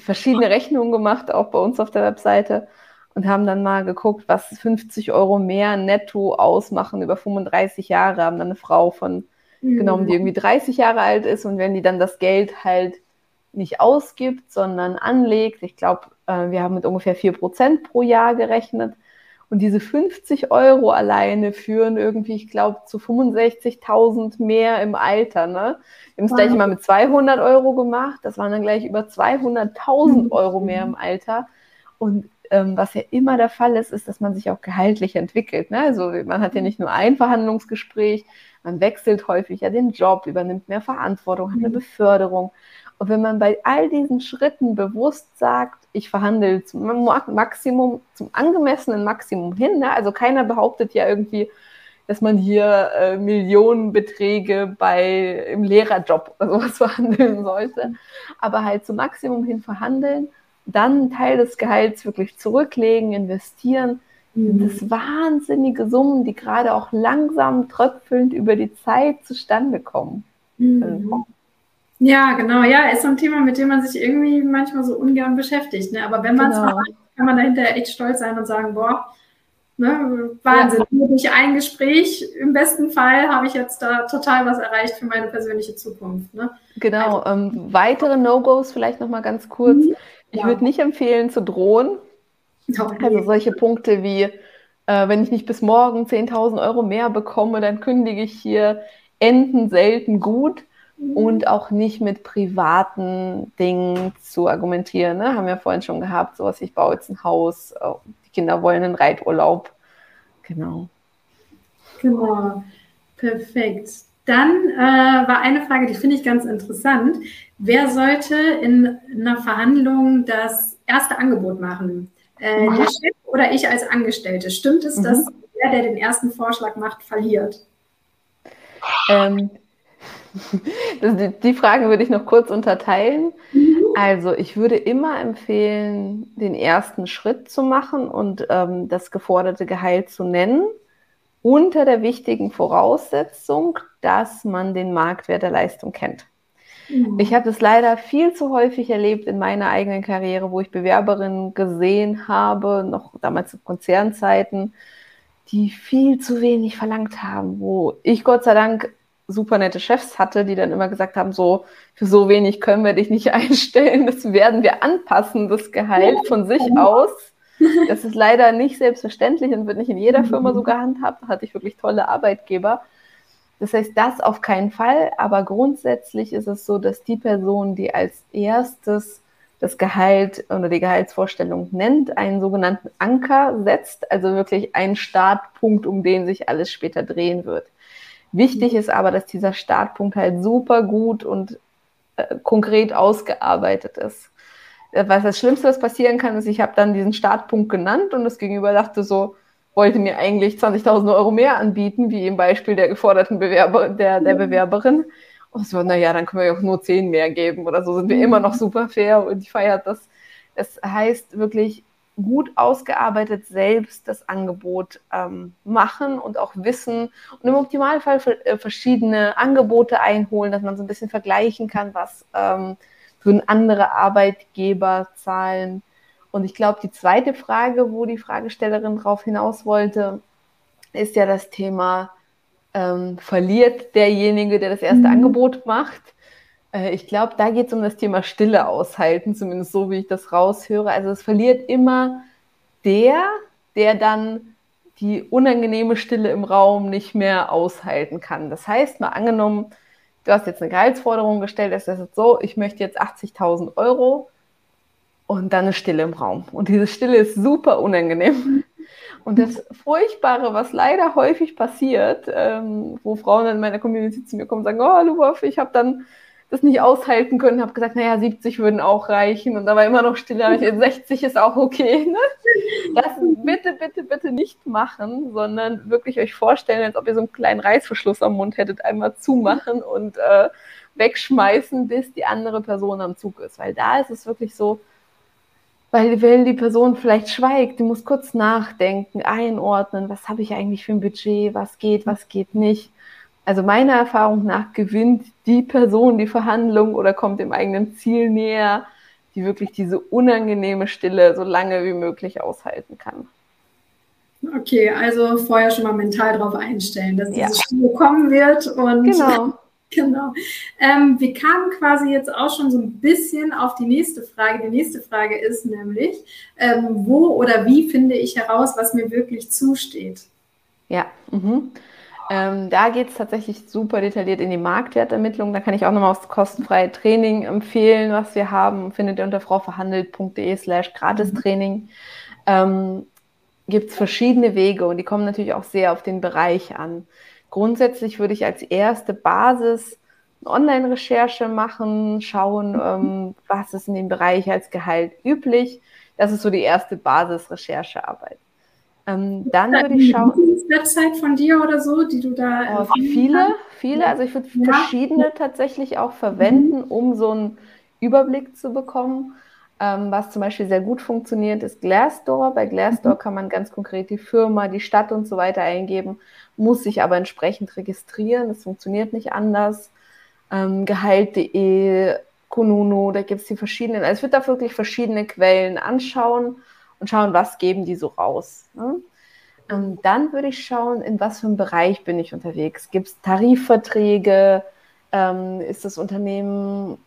verschiedene Rechnungen gemacht, auch bei uns auf der Webseite, und haben dann mal geguckt, was fünfzig Euro mehr netto ausmachen über fünfunddreißig Jahre, haben dann eine Frau von mhm. genommen, die irgendwie dreißig Jahre alt ist, und wenn die dann das Geld halt nicht ausgibt, sondern anlegt, ich glaube, äh, wir haben mit ungefähr vier Prozent pro Jahr gerechnet, und diese fünfzig Euro alleine führen irgendwie, ich glaube, zu fünfundsechzigtausend mehr im Alter. Ne? Wir haben es wow. gleich mal mit zweihundert Euro gemacht, das waren dann gleich über zweihunderttausend Euro mehr im Alter, und Ähm, was ja immer der Fall ist, ist, dass man sich auch gehaltlich entwickelt. Ne? Also man hat ja nicht nur ein Verhandlungsgespräch, man wechselt häufig ja den Job, übernimmt mehr Verantwortung, hat eine Beförderung. Und wenn man bei all diesen Schritten bewusst sagt, ich verhandle zum Maximum, zum angemessenen Maximum hin, ne? Also keiner behauptet ja irgendwie, dass man hier äh, Millionenbeträge bei, im Lehrerjob oder sowas verhandeln sollte, aber halt zum Maximum hin verhandeln, dann einen Teil des Gehalts wirklich zurücklegen, investieren. Mhm. Das sind wahnsinnige Summen, die gerade auch langsam tröpfelnd über die Zeit zustande kommen. Mhm. Also. Ja, genau. Ja, ist so ein Thema, mit dem man sich irgendwie manchmal so ungern beschäftigt. Ne? Aber wenn man es genau. macht, kann man dahinter echt stolz sein und sagen, boah, ne, Wahnsinn. Ja. Durch ein Gespräch, im besten Fall, habe ich jetzt da total was erreicht für meine persönliche Zukunft. Ne? Genau. Also, ähm, weitere No-Gos vielleicht nochmal ganz kurz. Mhm. Ich ja. würde nicht empfehlen, zu drohen. Okay. Also solche Punkte wie, äh, wenn ich nicht bis morgen zehntausend Euro mehr bekomme, dann kündige ich hier, enden selten gut. Mhm. Und auch nicht mit privaten Dingen zu argumentieren. Ne? Haben wir vorhin schon gehabt, sowas, ich baue jetzt ein Haus, oh, die Kinder wollen einen Reiturlaub. Genau. Genau, perfekt. Dann äh, war eine Frage, die finde ich ganz interessant. Wer sollte in einer Verhandlung das erste Angebot machen? Äh, der Chef oder ich als Angestellte? Stimmt es, mhm. dass der, der den ersten Vorschlag macht, verliert? Ähm, die, die Frage würde ich noch kurz unterteilen. Mhm. Also ich würde immer empfehlen, den ersten Schritt zu machen und ähm, das geforderte Gehalt zu nennen, unter der wichtigen Voraussetzung, dass man den Marktwert der Leistung kennt. Mhm. Ich habe das leider viel zu häufig erlebt in meiner eigenen Karriere, wo ich Bewerberinnen gesehen habe, noch damals zu Konzernzeiten, die viel zu wenig verlangt haben, wo ich Gott sei Dank super nette Chefs hatte, die dann immer gesagt haben, so, für so wenig können wir dich nicht einstellen, das werden wir anpassen, das Gehalt von sich aus. Das ist leider nicht selbstverständlich und wird nicht in jeder Firma so gehandhabt. Da hatte ich wirklich tolle Arbeitgeber. Das heißt, das auf keinen Fall. Aber grundsätzlich ist es so, dass die Person, die als erstes das Gehalt oder die Gehaltsvorstellung nennt, einen sogenannten Anker setzt, also wirklich einen Startpunkt, um den sich alles später drehen wird. Wichtig ist aber, dass dieser Startpunkt halt super gut und äh, konkret ausgearbeitet ist. Was das Schlimmste, was passieren kann, ist, ich habe dann diesen Startpunkt genannt und das Gegenüber dachte so, wollte mir eigentlich zwanzigtausend Euro mehr anbieten, wie im Beispiel der geforderten Bewerber, der, der Bewerberin. Und so, naja, dann können wir ja auch nur zehn mehr geben oder so, sind wir immer noch super fair und ich feiere das. Das heißt wirklich gut ausgearbeitet selbst das Angebot ähm, machen und auch wissen und im Optimalfall verschiedene Angebote einholen, dass man so ein bisschen vergleichen kann, was ähm, würden andere Arbeitgeber zahlen. Und ich glaube, die zweite Frage, wo die Fragestellerin drauf hinaus wollte, ist ja das Thema, ähm, verliert derjenige, der das erste mhm. Angebot macht? Äh, ich glaube, da geht es um das Thema Stille aushalten, zumindest so, wie ich das raushöre. Also es verliert immer der, der dann die unangenehme Stille im Raum nicht mehr aushalten kann. Das heißt, mal angenommen, du hast jetzt eine Gehaltsforderung gestellt, es ist jetzt so, ich möchte jetzt achtzigtausend Euro und dann eine Stille im Raum. Und diese Stille ist super unangenehm. Und das Furchtbare, was leider häufig passiert, ähm, wo Frauen in meiner Community zu mir kommen und sagen, oh, Lubov, ich habe dann das nicht aushalten können, habe gesagt, naja, siebzig würden auch reichen und da war immer noch Stille, sechzig ist auch okay. Ne? Das bitte, bitte, bitte nicht machen, sondern wirklich euch vorstellen, als ob ihr so einen kleinen Reißverschluss am Mund hättet, einmal zumachen und äh, wegschmeißen, bis die andere Person am Zug ist, weil da ist es wirklich so, weil, weil die Person vielleicht schweigt, die muss kurz nachdenken, einordnen, was habe ich eigentlich für ein Budget, was geht, was geht nicht. Also meiner Erfahrung nach gewinnt die Person die Verhandlung oder kommt dem eigenen Ziel näher, die wirklich diese unangenehme Stille so lange wie möglich aushalten kann. Okay, also vorher schon mal mental darauf einstellen, dass diese ja. Stille kommen wird. Und genau. genau. Ähm, wir kamen quasi jetzt auch schon so ein bisschen auf die nächste Frage. Die nächste Frage ist nämlich, ähm, wo oder wie finde ich heraus, was mir wirklich zusteht? Ja, mhm. Ähm, da geht es tatsächlich super detailliert in die Marktwertermittlung. Da kann ich auch nochmal aufs kostenfreie Training empfehlen, was wir haben. Findet ihr unter frauverhandelt.de slash gratistraining. Ähm, gibt es verschiedene Wege und die kommen natürlich auch sehr auf den Bereich an. Grundsätzlich würde ich als erste Basis eine Online-Recherche machen, schauen, ähm, was ist in dem Bereich als Gehalt üblich. Das ist so die erste Basis-Recherchearbeit. Ähm, dann würde ich schauen. Website von dir oder so, die du da... Oh, viele, viele. Also ich würde ja. verschiedene tatsächlich auch verwenden, mhm. um so einen Überblick zu bekommen. Ähm, was zum Beispiel sehr gut funktioniert, ist Glassdoor. Bei Glassdoor mhm. kann man ganz konkret die Firma, die Stadt und so weiter eingeben, muss sich aber entsprechend registrieren. Das funktioniert nicht anders. Ähm, Gehalt.de, Konuno, da gibt es die verschiedenen. Also ich würde da wirklich verschiedene Quellen anschauen und schauen, was geben die so raus. Ne? Ähm, dann würde ich schauen, in was für einem Bereich bin ich unterwegs. Gibt es Tarifverträge? Ähm, ist das Unternehmen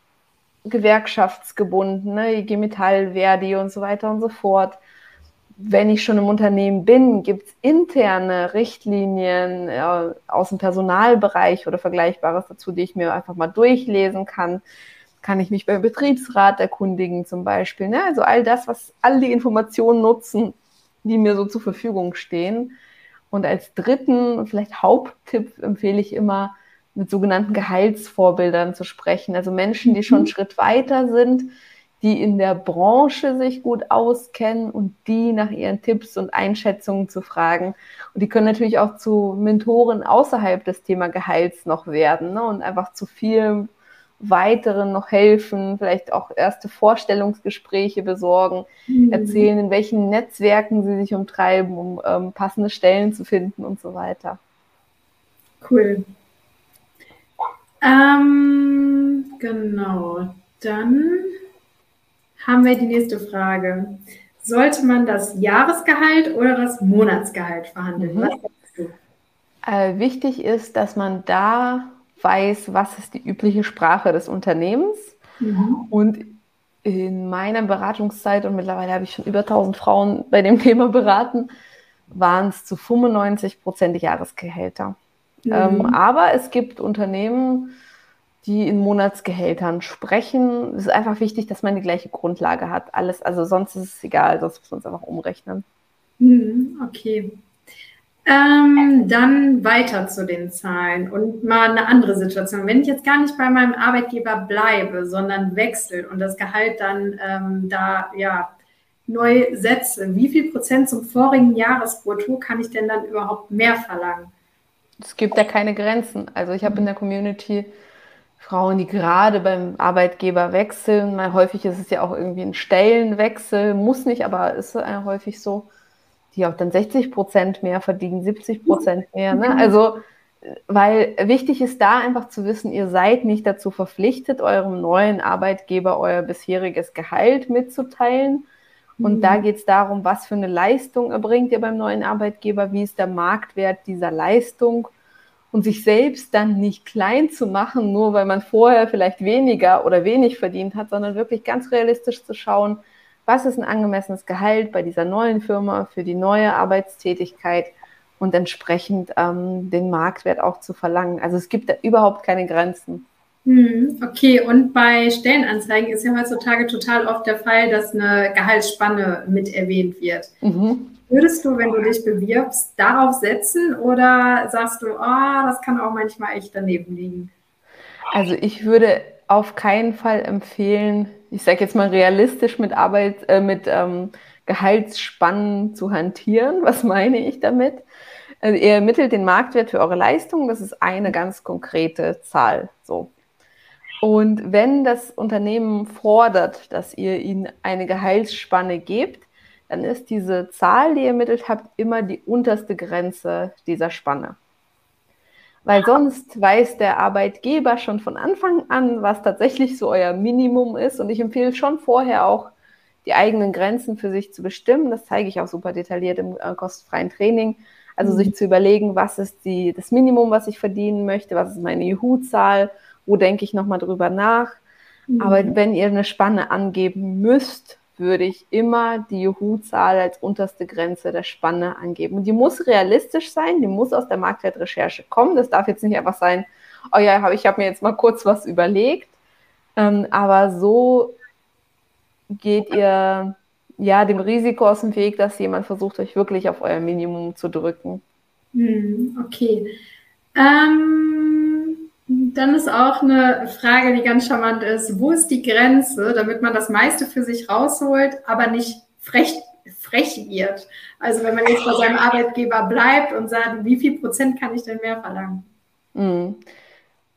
gewerkschaftsgebunden? Ne? I G Metall, Verdi und so weiter und so fort. Wenn ich schon im Unternehmen bin, gibt es interne Richtlinien äh, aus dem Personalbereich oder Vergleichbares dazu, die ich mir einfach mal durchlesen kann. Kann ich mich beim Betriebsrat erkundigen zum Beispiel? Ne? Also all das, was all die Informationen nutzen, die mir so zur Verfügung stehen. Und als dritten, vielleicht Haupttipp, empfehle ich immer, mit sogenannten Gehaltsvorbildern zu sprechen. Also Menschen, die schon einen Schritt weiter sind, die in der Branche sich gut auskennen und die nach ihren Tipps und Einschätzungen zu fragen. Und die können natürlich auch zu Mentoren außerhalb des Thema Gehalts noch werden, ne? Und einfach zu viel weiteren noch helfen, vielleicht auch erste Vorstellungsgespräche besorgen, mhm. erzählen, in welchen Netzwerken sie sich umtreiben, um ähm, passende Stellen zu finden und so weiter. Cool. Ähm, genau, dann haben wir die nächste Frage. Sollte man das Jahresgehalt oder das Monatsgehalt verhandeln? Mhm. Was sagst du? Äh, wichtig ist, dass man da weiß, was ist die übliche Sprache des Unternehmens. Mhm. Und in meiner Beratungszeit, und mittlerweile habe ich schon über tausend Frauen bei dem Thema beraten, waren es zu fünfundneunzig Prozent Jahresgehälter. Mhm. Ähm, aber es gibt Unternehmen, die in Monatsgehältern sprechen. Es ist einfach wichtig, dass man die gleiche Grundlage hat. Alles, also sonst ist es egal, sonst müssen wir uns einfach umrechnen. Mhm, okay. Ähm, dann weiter zu den Zahlen und mal eine andere Situation. Wenn ich jetzt gar nicht bei meinem Arbeitgeber bleibe, sondern wechsle und das Gehalt dann ähm, da ja neu setze, wie viel Prozent zum vorigen Jahresbrutto kann ich denn dann überhaupt mehr verlangen? Es gibt da keine Grenzen. Also ich habe in der Community Frauen, die gerade beim Arbeitgeber wechseln. Mal häufig ist es ja auch irgendwie ein Stellenwechsel, muss nicht, aber ist häufig so, die auch dann sechzig Prozent mehr verdienen, siebzig Prozent mehr. Ne? Also, weil wichtig ist da einfach zu wissen, ihr seid nicht dazu verpflichtet, eurem neuen Arbeitgeber euer bisheriges Gehalt mitzuteilen. Und mhm. da geht es darum, was für eine Leistung erbringt ihr beim neuen Arbeitgeber, wie ist der Marktwert dieser Leistung. Und sich selbst dann nicht klein zu machen, nur weil man vorher vielleicht weniger oder wenig verdient hat, sondern wirklich ganz realistisch zu schauen, was ist ein angemessenes Gehalt bei dieser neuen Firma für die neue Arbeitstätigkeit und entsprechend ähm, den Marktwert auch zu verlangen. Also es gibt da überhaupt keine Grenzen. Hm, okay, und bei Stellenanzeigen ist ja heutzutage total oft der Fall, dass eine Gehaltsspanne mit erwähnt wird. Mhm. Würdest du, wenn du dich bewirbst, darauf setzen oder sagst du, ah, oh, das kann auch manchmal echt daneben liegen? Also ich würde auf keinen Fall empfehlen, ich sage jetzt mal realistisch mit Arbeit, äh, mit ähm, Gehaltsspannen zu hantieren. Was meine ich damit? Also ihr ermittelt den Marktwert für eure Leistung. Das ist eine ganz konkrete Zahl. So. Und wenn das Unternehmen fordert, dass ihr ihnen eine Gehaltsspanne gebt, dann ist diese Zahl, die ihr ermittelt habt, immer die unterste Grenze dieser Spanne. Weil sonst weiß der Arbeitgeber schon von Anfang an, was tatsächlich so euer Minimum ist. Und ich empfehle schon vorher auch, die eigenen Grenzen für sich zu bestimmen. Das zeige ich auch super detailliert im äh, kostenfreien Training. Also mhm. sich zu überlegen, was ist die, das Minimum, was ich verdienen möchte, was ist meine Juhu-Zahl, wo denke ich nochmal drüber nach. Mhm. Aber wenn ihr eine Spanne angeben müsst, würde ich immer die Juhu-Zahl als unterste Grenze der Spanne angeben. Und die muss realistisch sein, die muss aus der Marktwertrecherche kommen. Das darf jetzt nicht einfach sein, oh ja, ich habe mir jetzt mal kurz was überlegt. Ähm, aber so geht ihr ja dem Risiko aus dem Weg, dass jemand versucht, euch wirklich auf euer Minimum zu drücken. Hm, okay. Ähm, dann ist auch eine Frage, die ganz charmant ist. Wo ist die Grenze, damit man das meiste für sich rausholt, aber nicht frech, frech wird? Also wenn man jetzt bei seinem Arbeitgeber bleibt und sagt, wie viel Prozent kann ich denn mehr verlangen? Hm.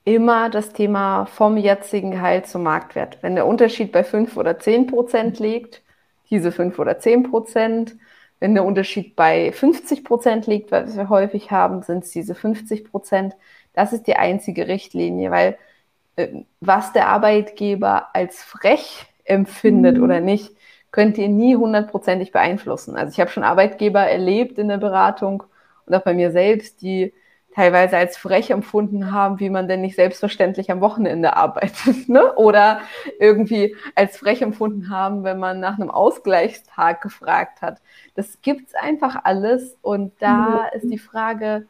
Immer das Thema vom jetzigen Gehalt zum Marktwert. Wenn der Unterschied bei fünf oder zehn Prozent liegt, diese fünf oder zehn Prozent. Wenn der Unterschied bei fünfzig Prozent liegt, was wir häufig haben, sind es diese fünfzig Prozent. Das ist die einzige Richtlinie, weil äh, was der Arbeitgeber als frech empfindet mhm. oder nicht, könnt ihr nie hundertprozentig beeinflussen. Also ich habe schon Arbeitgeber erlebt in der Beratung und auch bei mir selbst, die teilweise als frech empfunden haben, wie man denn nicht selbstverständlich am Wochenende arbeitet, ne? Oder irgendwie als frech empfunden haben, wenn man nach einem Ausgleichstag gefragt hat. Das gibt's einfach alles. Und da ist die Frage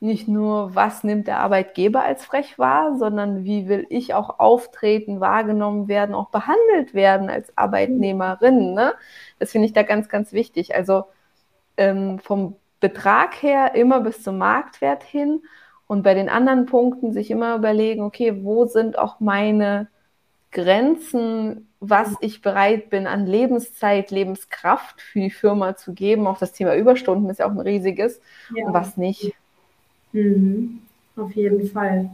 nicht nur, was nimmt der Arbeitgeber als frech wahr, sondern wie will ich auch auftreten, wahrgenommen werden, auch behandelt werden als Arbeitnehmerin, ne? Das finde ich da ganz, ganz wichtig. Also ähm, vom Betrag her immer bis zum Marktwert hin und bei den anderen Punkten sich immer überlegen, okay, wo sind auch meine Grenzen, was ich bereit bin an Lebenszeit, Lebenskraft für die Firma zu geben. Auch das Thema Überstunden ist ja auch ein riesiges ja. und was nicht. Mhm. Auf jeden Fall.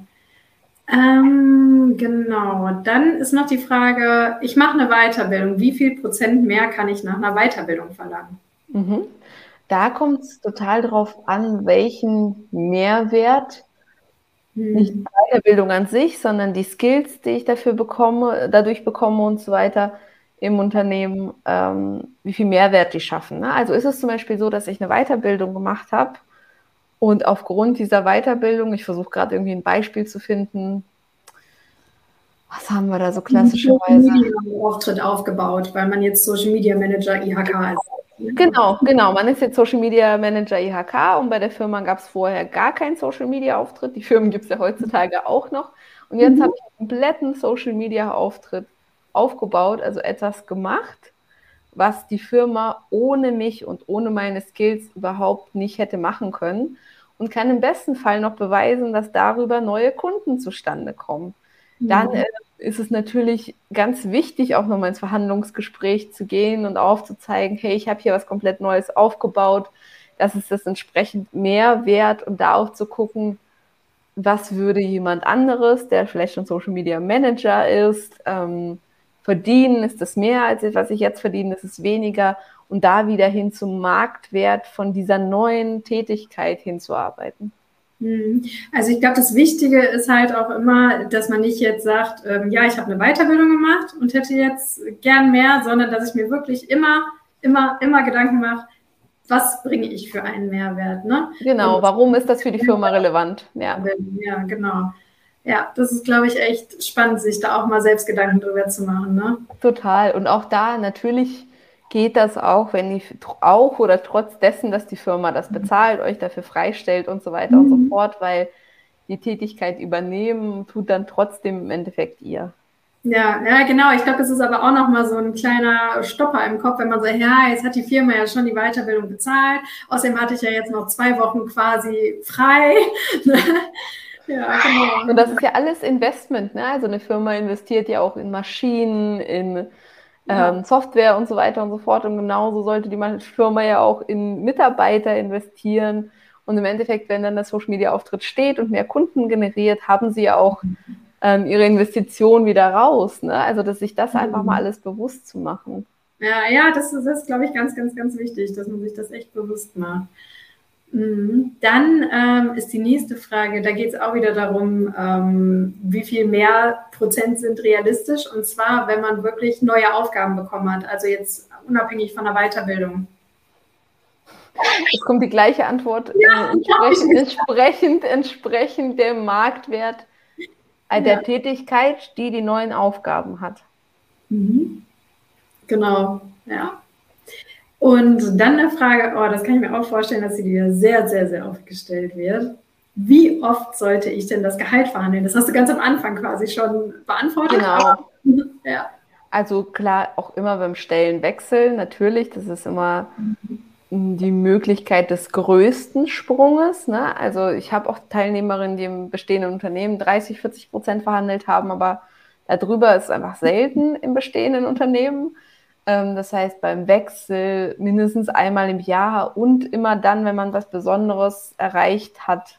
Ähm, genau, dann ist noch die Frage, ich mache eine Weiterbildung. Wie viel Prozent mehr kann ich nach einer Weiterbildung verlangen? Mhm. Da kommt es total drauf an, welchen Mehrwert, hm. nicht die Bildung an sich, sondern die Skills, die ich dafür bekomme, dadurch bekomme und so weiter im Unternehmen, ähm, wie viel Mehrwert die schaffen. Ne? Also ist es zum Beispiel so, dass ich eine Weiterbildung gemacht habe und aufgrund dieser Weiterbildung, ich versuche gerade irgendwie ein Beispiel zu finden, was haben wir da so klassischerweise? Auftritt aufgebaut, weil man jetzt Social Media Manager I H K ist. Genau, genau. Man ist jetzt Social Media Manager I H K und bei der Firma gab es vorher gar keinen Social Media Auftritt. Die Firmen gibt es ja heutzutage auch noch. Und jetzt mhm. habe ich einen kompletten Social Media Auftritt aufgebaut, also etwas gemacht, was die Firma ohne mich und ohne meine Skills überhaupt nicht hätte machen können und kann im besten Fall noch beweisen, dass darüber neue Kunden zustande kommen. Mhm. Dann äh, ist es natürlich ganz wichtig, auch nochmal ins Verhandlungsgespräch zu gehen und aufzuzeigen, hey, ich habe hier was komplett Neues aufgebaut, das ist das entsprechend mehr wert und da auch zu gucken, was würde jemand anderes, der vielleicht schon Social Media Manager ist, ähm, verdienen, ist das mehr als was ich jetzt verdiene, ist es weniger und da wieder hin zum Marktwert von dieser neuen Tätigkeit hinzuarbeiten. Also ich glaube, das Wichtige ist halt auch immer, dass man nicht jetzt sagt, ähm, ja, ich habe eine Weiterbildung gemacht und hätte jetzt gern mehr, sondern dass ich mir wirklich immer, immer, immer Gedanken mache, was bringe ich für einen Mehrwert, ne? Genau, und warum ist das für die Firma relevant? Ja, ja genau. Ja, das ist, glaube ich, echt spannend, sich da auch mal selbst Gedanken drüber zu machen, ne? Total. Und auch da natürlich geht das auch, wenn die auch oder trotz dessen, dass die Firma das bezahlt, euch dafür freistellt und so weiter mhm. und so fort, weil die Tätigkeit übernehmen tut dann trotzdem im Endeffekt ihr. Ja, ja, genau. Ich glaube, es ist aber auch nochmal so ein kleiner Stopper im Kopf, wenn man sagt, ja, jetzt hat die Firma ja schon die Weiterbildung bezahlt, außerdem hatte ich ja jetzt noch zwei Wochen quasi frei. Ja, genau. Und das ist ja alles Investment, ne? Also eine Firma investiert ja auch in Maschinen, in Ähm, Software und so weiter und so fort. Und genauso sollte die Firma ja auch in Mitarbeiter investieren. Und im Endeffekt, wenn dann der Social Media Auftritt steht und mehr Kunden generiert, haben sie ja auch ähm, ihre Investition wieder raus. Ne? Also, dass sich das einfach mal alles bewusst zu machen. Ja, ja, das ist, das ist glaube ich, ganz, ganz, ganz wichtig, dass man sich das echt bewusst macht. Dann ähm, ist die nächste Frage, da geht es auch wieder darum, ähm, wie viel mehr Prozent sind realistisch, und zwar, wenn man wirklich neue Aufgaben bekommen hat, also jetzt unabhängig von der Weiterbildung. Es kommt die gleiche Antwort, ja, äh, entsprechend, entsprechend, entsprechend dem Marktwert äh, der ja. Tätigkeit, die die neuen Aufgaben hat. Mhm. Genau, ja. Und dann eine Frage, oh, das kann ich mir auch vorstellen, dass sie dir sehr, sehr, sehr oft gestellt wird. Wie oft sollte ich denn das Gehalt verhandeln? Das hast du ganz am Anfang quasi schon beantwortet. Genau. Ja. Also klar, auch immer beim Stellenwechsel natürlich, das ist immer mhm. die Möglichkeit des größten Sprunges. Ne? Also ich habe auch Teilnehmerinnen, die im bestehenden Unternehmen dreißig, vierzig Prozent verhandelt haben, aber darüber ist einfach selten im bestehenden Unternehmen. Das heißt, beim Wechsel mindestens einmal im Jahr und immer dann, wenn man was Besonderes erreicht hat.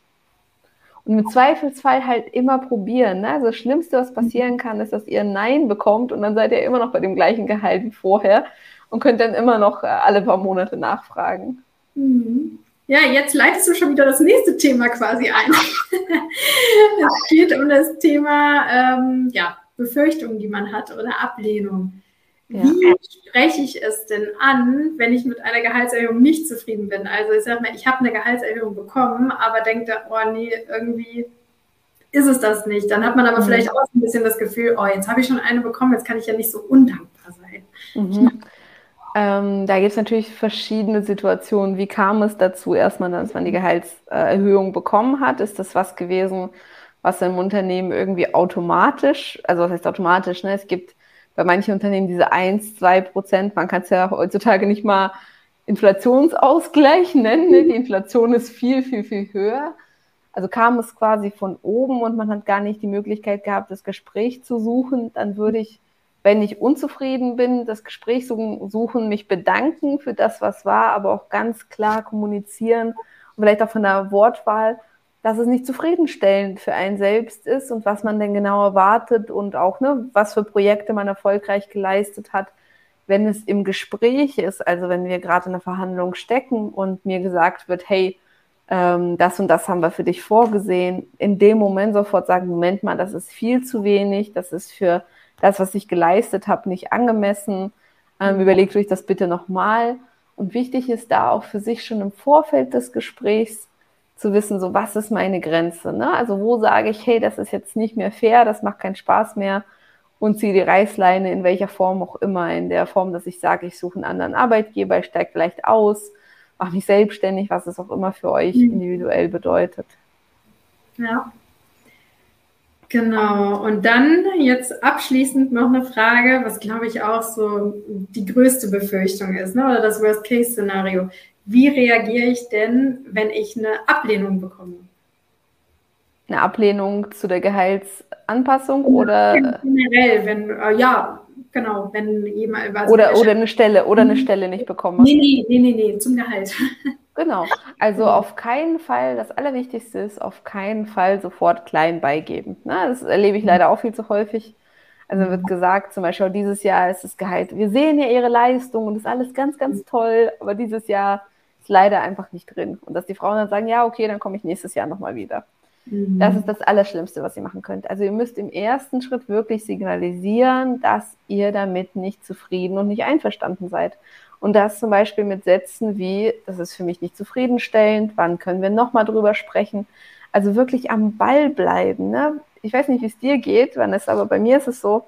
Und im Zweifelsfall halt immer probieren. Ne? Also das Schlimmste, was passieren kann, ist, dass ihr ein Nein bekommt und dann seid ihr immer noch bei dem gleichen Gehalt wie vorher und könnt dann immer noch alle paar Monate nachfragen. Mhm. Ja, jetzt leitest du schon wieder das nächste Thema quasi ein. Es geht um das Thema ähm, ja, Befürchtungen, die man hat, oder Ablehnung. Ja. Wie spreche ich es denn an, wenn ich mit einer Gehaltserhöhung nicht zufrieden bin? Also ich sage mal, ich habe eine Gehaltserhöhung bekommen, aber denke da, oh nee, irgendwie ist es das nicht. Dann hat man aber mhm. vielleicht auch ein bisschen das Gefühl, oh, jetzt habe ich schon eine bekommen, jetzt kann ich ja nicht so undankbar sein. Mhm. Ähm, da gibt es natürlich verschiedene Situationen. Wie kam es dazu erstmal, dass man die Gehaltserhöhung bekommen hat? Ist das was gewesen, was im Unternehmen irgendwie automatisch, also was heißt automatisch, ne? Es gibt bei manchen Unternehmen diese ein, zwei Prozent, man kann es ja heutzutage nicht mal Inflationsausgleich nennen, ne? Die Inflation ist viel, viel, viel höher. Also kam es quasi von oben und man hat gar nicht die Möglichkeit gehabt, das Gespräch zu suchen. Dann würde ich, wenn ich unzufrieden bin, das Gespräch suchen, mich bedanken für das, was war, aber auch ganz klar kommunizieren und vielleicht auch von der Wortwahl, dass es nicht zufriedenstellend für einen selbst ist und was man denn genau erwartet und auch, ne, was für Projekte man erfolgreich geleistet hat, wenn es im Gespräch ist, also wenn wir gerade in einer Verhandlung stecken und mir gesagt wird, hey, ähm, das und das haben wir für dich vorgesehen, in dem Moment sofort sagen, Moment mal, das ist viel zu wenig, das ist für das, was ich geleistet habe, nicht angemessen, ähm, überlegt euch das bitte nochmal. Und wichtig ist da auch für sich schon im Vorfeld des Gesprächs zu wissen, so was ist meine Grenze, ne? Also wo sage ich, hey, das ist jetzt nicht mehr fair, das macht keinen Spaß mehr und ziehe die Reißleine in welcher Form auch immer, in der Form, dass ich sage, ich suche einen anderen Arbeitgeber, ich steige vielleicht aus, mache mich selbstständig, was es auch immer für euch individuell bedeutet. Ja, genau. Und dann jetzt abschließend noch eine Frage, was glaube ich auch so die größte Befürchtung ist, ne? Oder das Worst-Case-Szenario. Wie reagiere ich denn, wenn ich eine Ablehnung bekomme? Eine Ablehnung zu der Gehaltsanpassung oder generell, wenn ja, genau, wenn jemand über oder oder eine Stelle oder eine Stelle nicht bekomme. Nee, nee, nee, nee, zum Gehalt. Genau. Also auf keinen Fall, das Allerwichtigste ist, auf keinen Fall sofort klein beigeben. Na, das erlebe ich leider auch viel zu häufig. Also wird gesagt, zum Beispiel dieses Jahr ist das Gehalt, wir sehen ja ihre Leistung und ist alles ganz, ganz toll, aber dieses Jahr leider einfach nicht drin. Und dass die Frauen dann sagen, ja, okay, dann komme ich nächstes Jahr nochmal wieder. Mhm. Das ist das Allerschlimmste, was ihr machen könnt. Also ihr müsst im ersten Schritt wirklich signalisieren, dass ihr damit nicht zufrieden und nicht einverstanden seid. Und das zum Beispiel mit Sätzen wie, das ist für mich nicht zufriedenstellend, wann können wir nochmal drüber sprechen? Also wirklich am Ball bleiben. Ne? Ich weiß nicht, wie es dir geht, Vanessa, aber bei mir ist es so,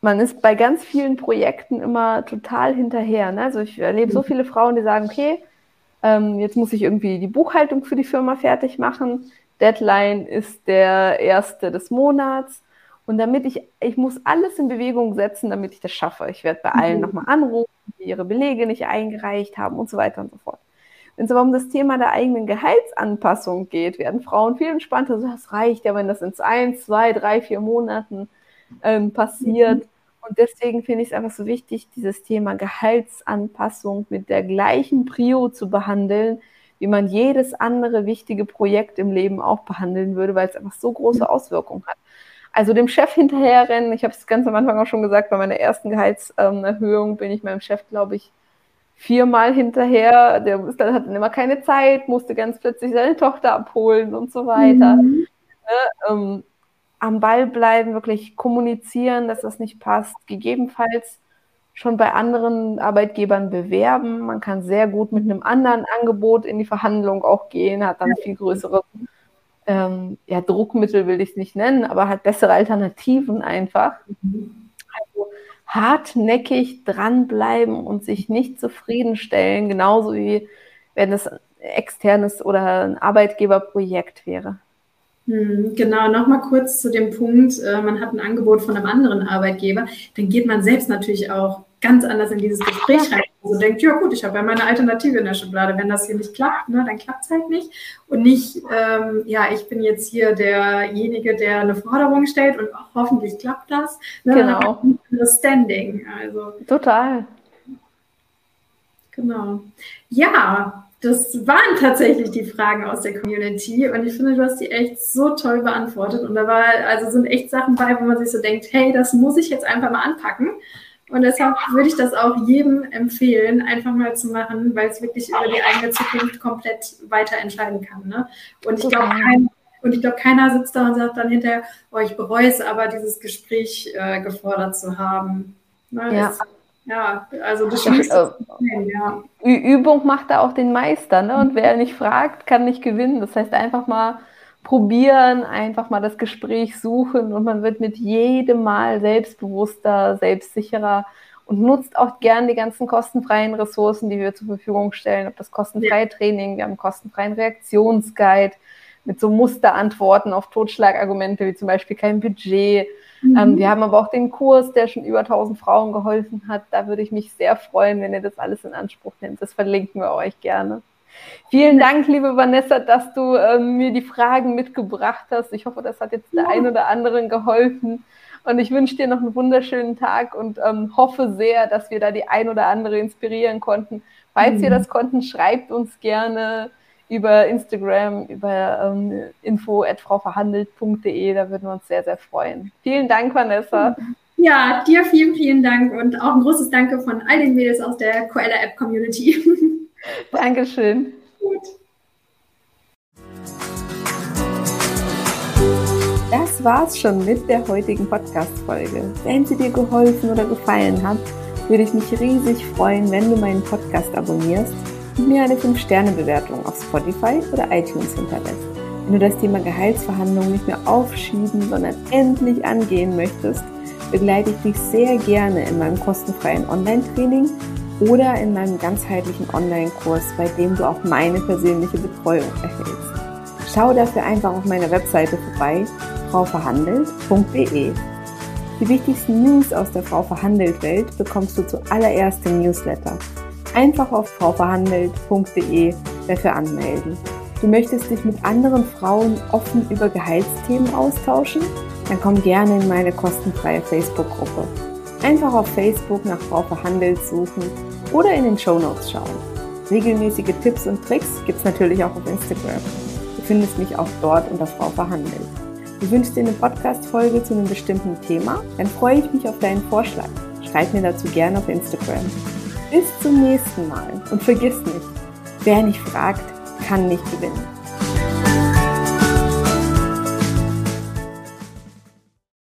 man ist bei ganz vielen Projekten immer total hinterher. Ne? Also ich erlebe so viele Frauen, die sagen, okay, ähm, jetzt muss ich irgendwie die Buchhaltung für die Firma fertig machen. Deadline ist der erste des Monats. Und damit ich, ich muss alles in Bewegung setzen, damit ich das schaffe. Ich werde bei allen nochmal anrufen, die ihre Belege nicht eingereicht haben und so weiter und so fort. Wenn es aber um das Thema der eigenen Gehaltsanpassung geht, werden Frauen viel entspannter. Das reicht ja, wenn das in ein, zwei, drei, vier Monaten ähm, passiert. Und deswegen finde ich es einfach so wichtig, dieses Thema Gehaltsanpassung mit der gleichen Prio zu behandeln, wie man jedes andere wichtige Projekt im Leben auch behandeln würde, weil es einfach so große Auswirkungen hat. Also dem Chef hinterherrennen, ich habe es ganz am Anfang auch schon gesagt, bei meiner ersten Gehaltserhöhung bin ich meinem Chef, glaube ich, viermal hinterher, der hat immer keine Zeit, musste ganz plötzlich seine Tochter abholen und so weiter. Mhm. Ne? Ähm, am Ball bleiben, wirklich kommunizieren, dass das nicht passt, gegebenenfalls schon bei anderen Arbeitgebern bewerben. Man kann sehr gut mit einem anderen Angebot in die Verhandlung auch gehen, hat dann viel größere ähm, ja, Druckmittel will ich es nicht nennen, aber hat bessere Alternativen einfach. Also hartnäckig dranbleiben und sich nicht zufriedenstellen, genauso wie wenn es ein externes oder ein Arbeitgeberprojekt wäre. Genau, nochmal kurz zu dem Punkt, man hat ein Angebot von einem anderen Arbeitgeber, dann geht man selbst natürlich auch ganz anders in dieses Gespräch rein. Also denkt, ja gut, ich habe ja meine Alternative in der Schublade, wenn das hier nicht klappt, ne, dann klappt es halt nicht. Und nicht, ähm, ja, ich bin jetzt hier derjenige, der eine Forderung stellt und auch hoffentlich klappt das. Ne, genau. Dann hat man das Standing. Also, total. Genau. Ja, das waren tatsächlich die Fragen aus der Community und ich finde, du hast die echt so toll beantwortet und da war, also sind echt Sachen bei, wo man sich so denkt, hey, das muss ich jetzt einfach mal anpacken und deshalb würde ich das auch jedem empfehlen, einfach mal zu machen, weil es wirklich über die eigene Zukunft komplett weiter entscheiden kann, ne? Und ich glaube, kein, und ich glaube, keiner sitzt da und sagt dann hinterher, oh, ich bereue es aber, dieses Gespräch äh, gefordert zu haben, ne? Ja. Das, ja, also das ist äh, ja. Übung macht da auch den Meister, ne? Und wer nicht fragt, kann nicht gewinnen. Das heißt, einfach mal probieren, einfach mal das Gespräch suchen und man wird mit jedem Mal selbstbewusster, selbstsicherer und nutzt auch gern die ganzen kostenfreien Ressourcen, die wir zur Verfügung stellen. Ob das kostenfreie Training, wir haben einen kostenfreien Reaktionsguide mit so Musterantworten auf Totschlagargumente wie zum Beispiel kein Budget. Mhm. Ähm, wir haben aber auch den Kurs, der schon über tausend Frauen geholfen hat. Da würde ich mich sehr freuen, wenn ihr das alles in Anspruch nehmt. Das verlinken wir euch gerne. Vielen Dank, liebe Vanessa, dass du äh, mir die Fragen mitgebracht hast. Ich hoffe, das hat jetzt der ja. ein oder anderen geholfen. Und ich wünsche dir noch einen wunderschönen Tag und ähm, hoffe sehr, dass wir da die ein oder andere inspirieren konnten. Falls mhm. wir das konnten, schreibt uns gerne über Instagram, über ähm, info at frau verhandelt punkt de, da würden wir uns sehr, sehr freuen. Vielen Dank, Vanessa. Ja, dir vielen, vielen Dank und auch ein großes Danke von all den Mädels aus der Coella App Community. Dankeschön. Gut. Das war's schon mit der heutigen Podcast-Folge. Wenn sie dir geholfen oder gefallen hat, würde ich mich riesig freuen, wenn du meinen Podcast abonnierst, mir eine fünf Sterne Bewertung auf Spotify oder iTunes hinterlässt. Wenn du das Thema Gehaltsverhandlungen nicht mehr aufschieben, sondern endlich angehen möchtest, begleite ich dich sehr gerne in meinem kostenfreien Online-Training oder in meinem ganzheitlichen Online-Kurs, bei dem du auch meine persönliche Betreuung erhältst. Schau dafür einfach auf meiner Webseite vorbei, frau verhandelt punkt de. Die wichtigsten News aus der Frau Verhandelt Welt bekommst du zuallererst im Newsletter. Einfach auf frau verhandelt punkt de dafür anmelden. Du möchtest dich mit anderen Frauen offen über Gehaltsthemen austauschen? Dann komm gerne in meine kostenfreie Facebook-Gruppe. Einfach auf Facebook nach Frau Verhandelt suchen oder in den Shownotes schauen. Regelmäßige Tipps und Tricks gibt's natürlich auch auf Instagram. Du findest mich auch dort unter Frau Verhandelt. Du wünschst dir eine Podcast-Folge zu einem bestimmten Thema? Dann freue ich mich auf deinen Vorschlag. Schreib mir dazu gerne auf Instagram. Bis zum nächsten Mal und vergiss nicht, wer nicht fragt, kann nicht gewinnen.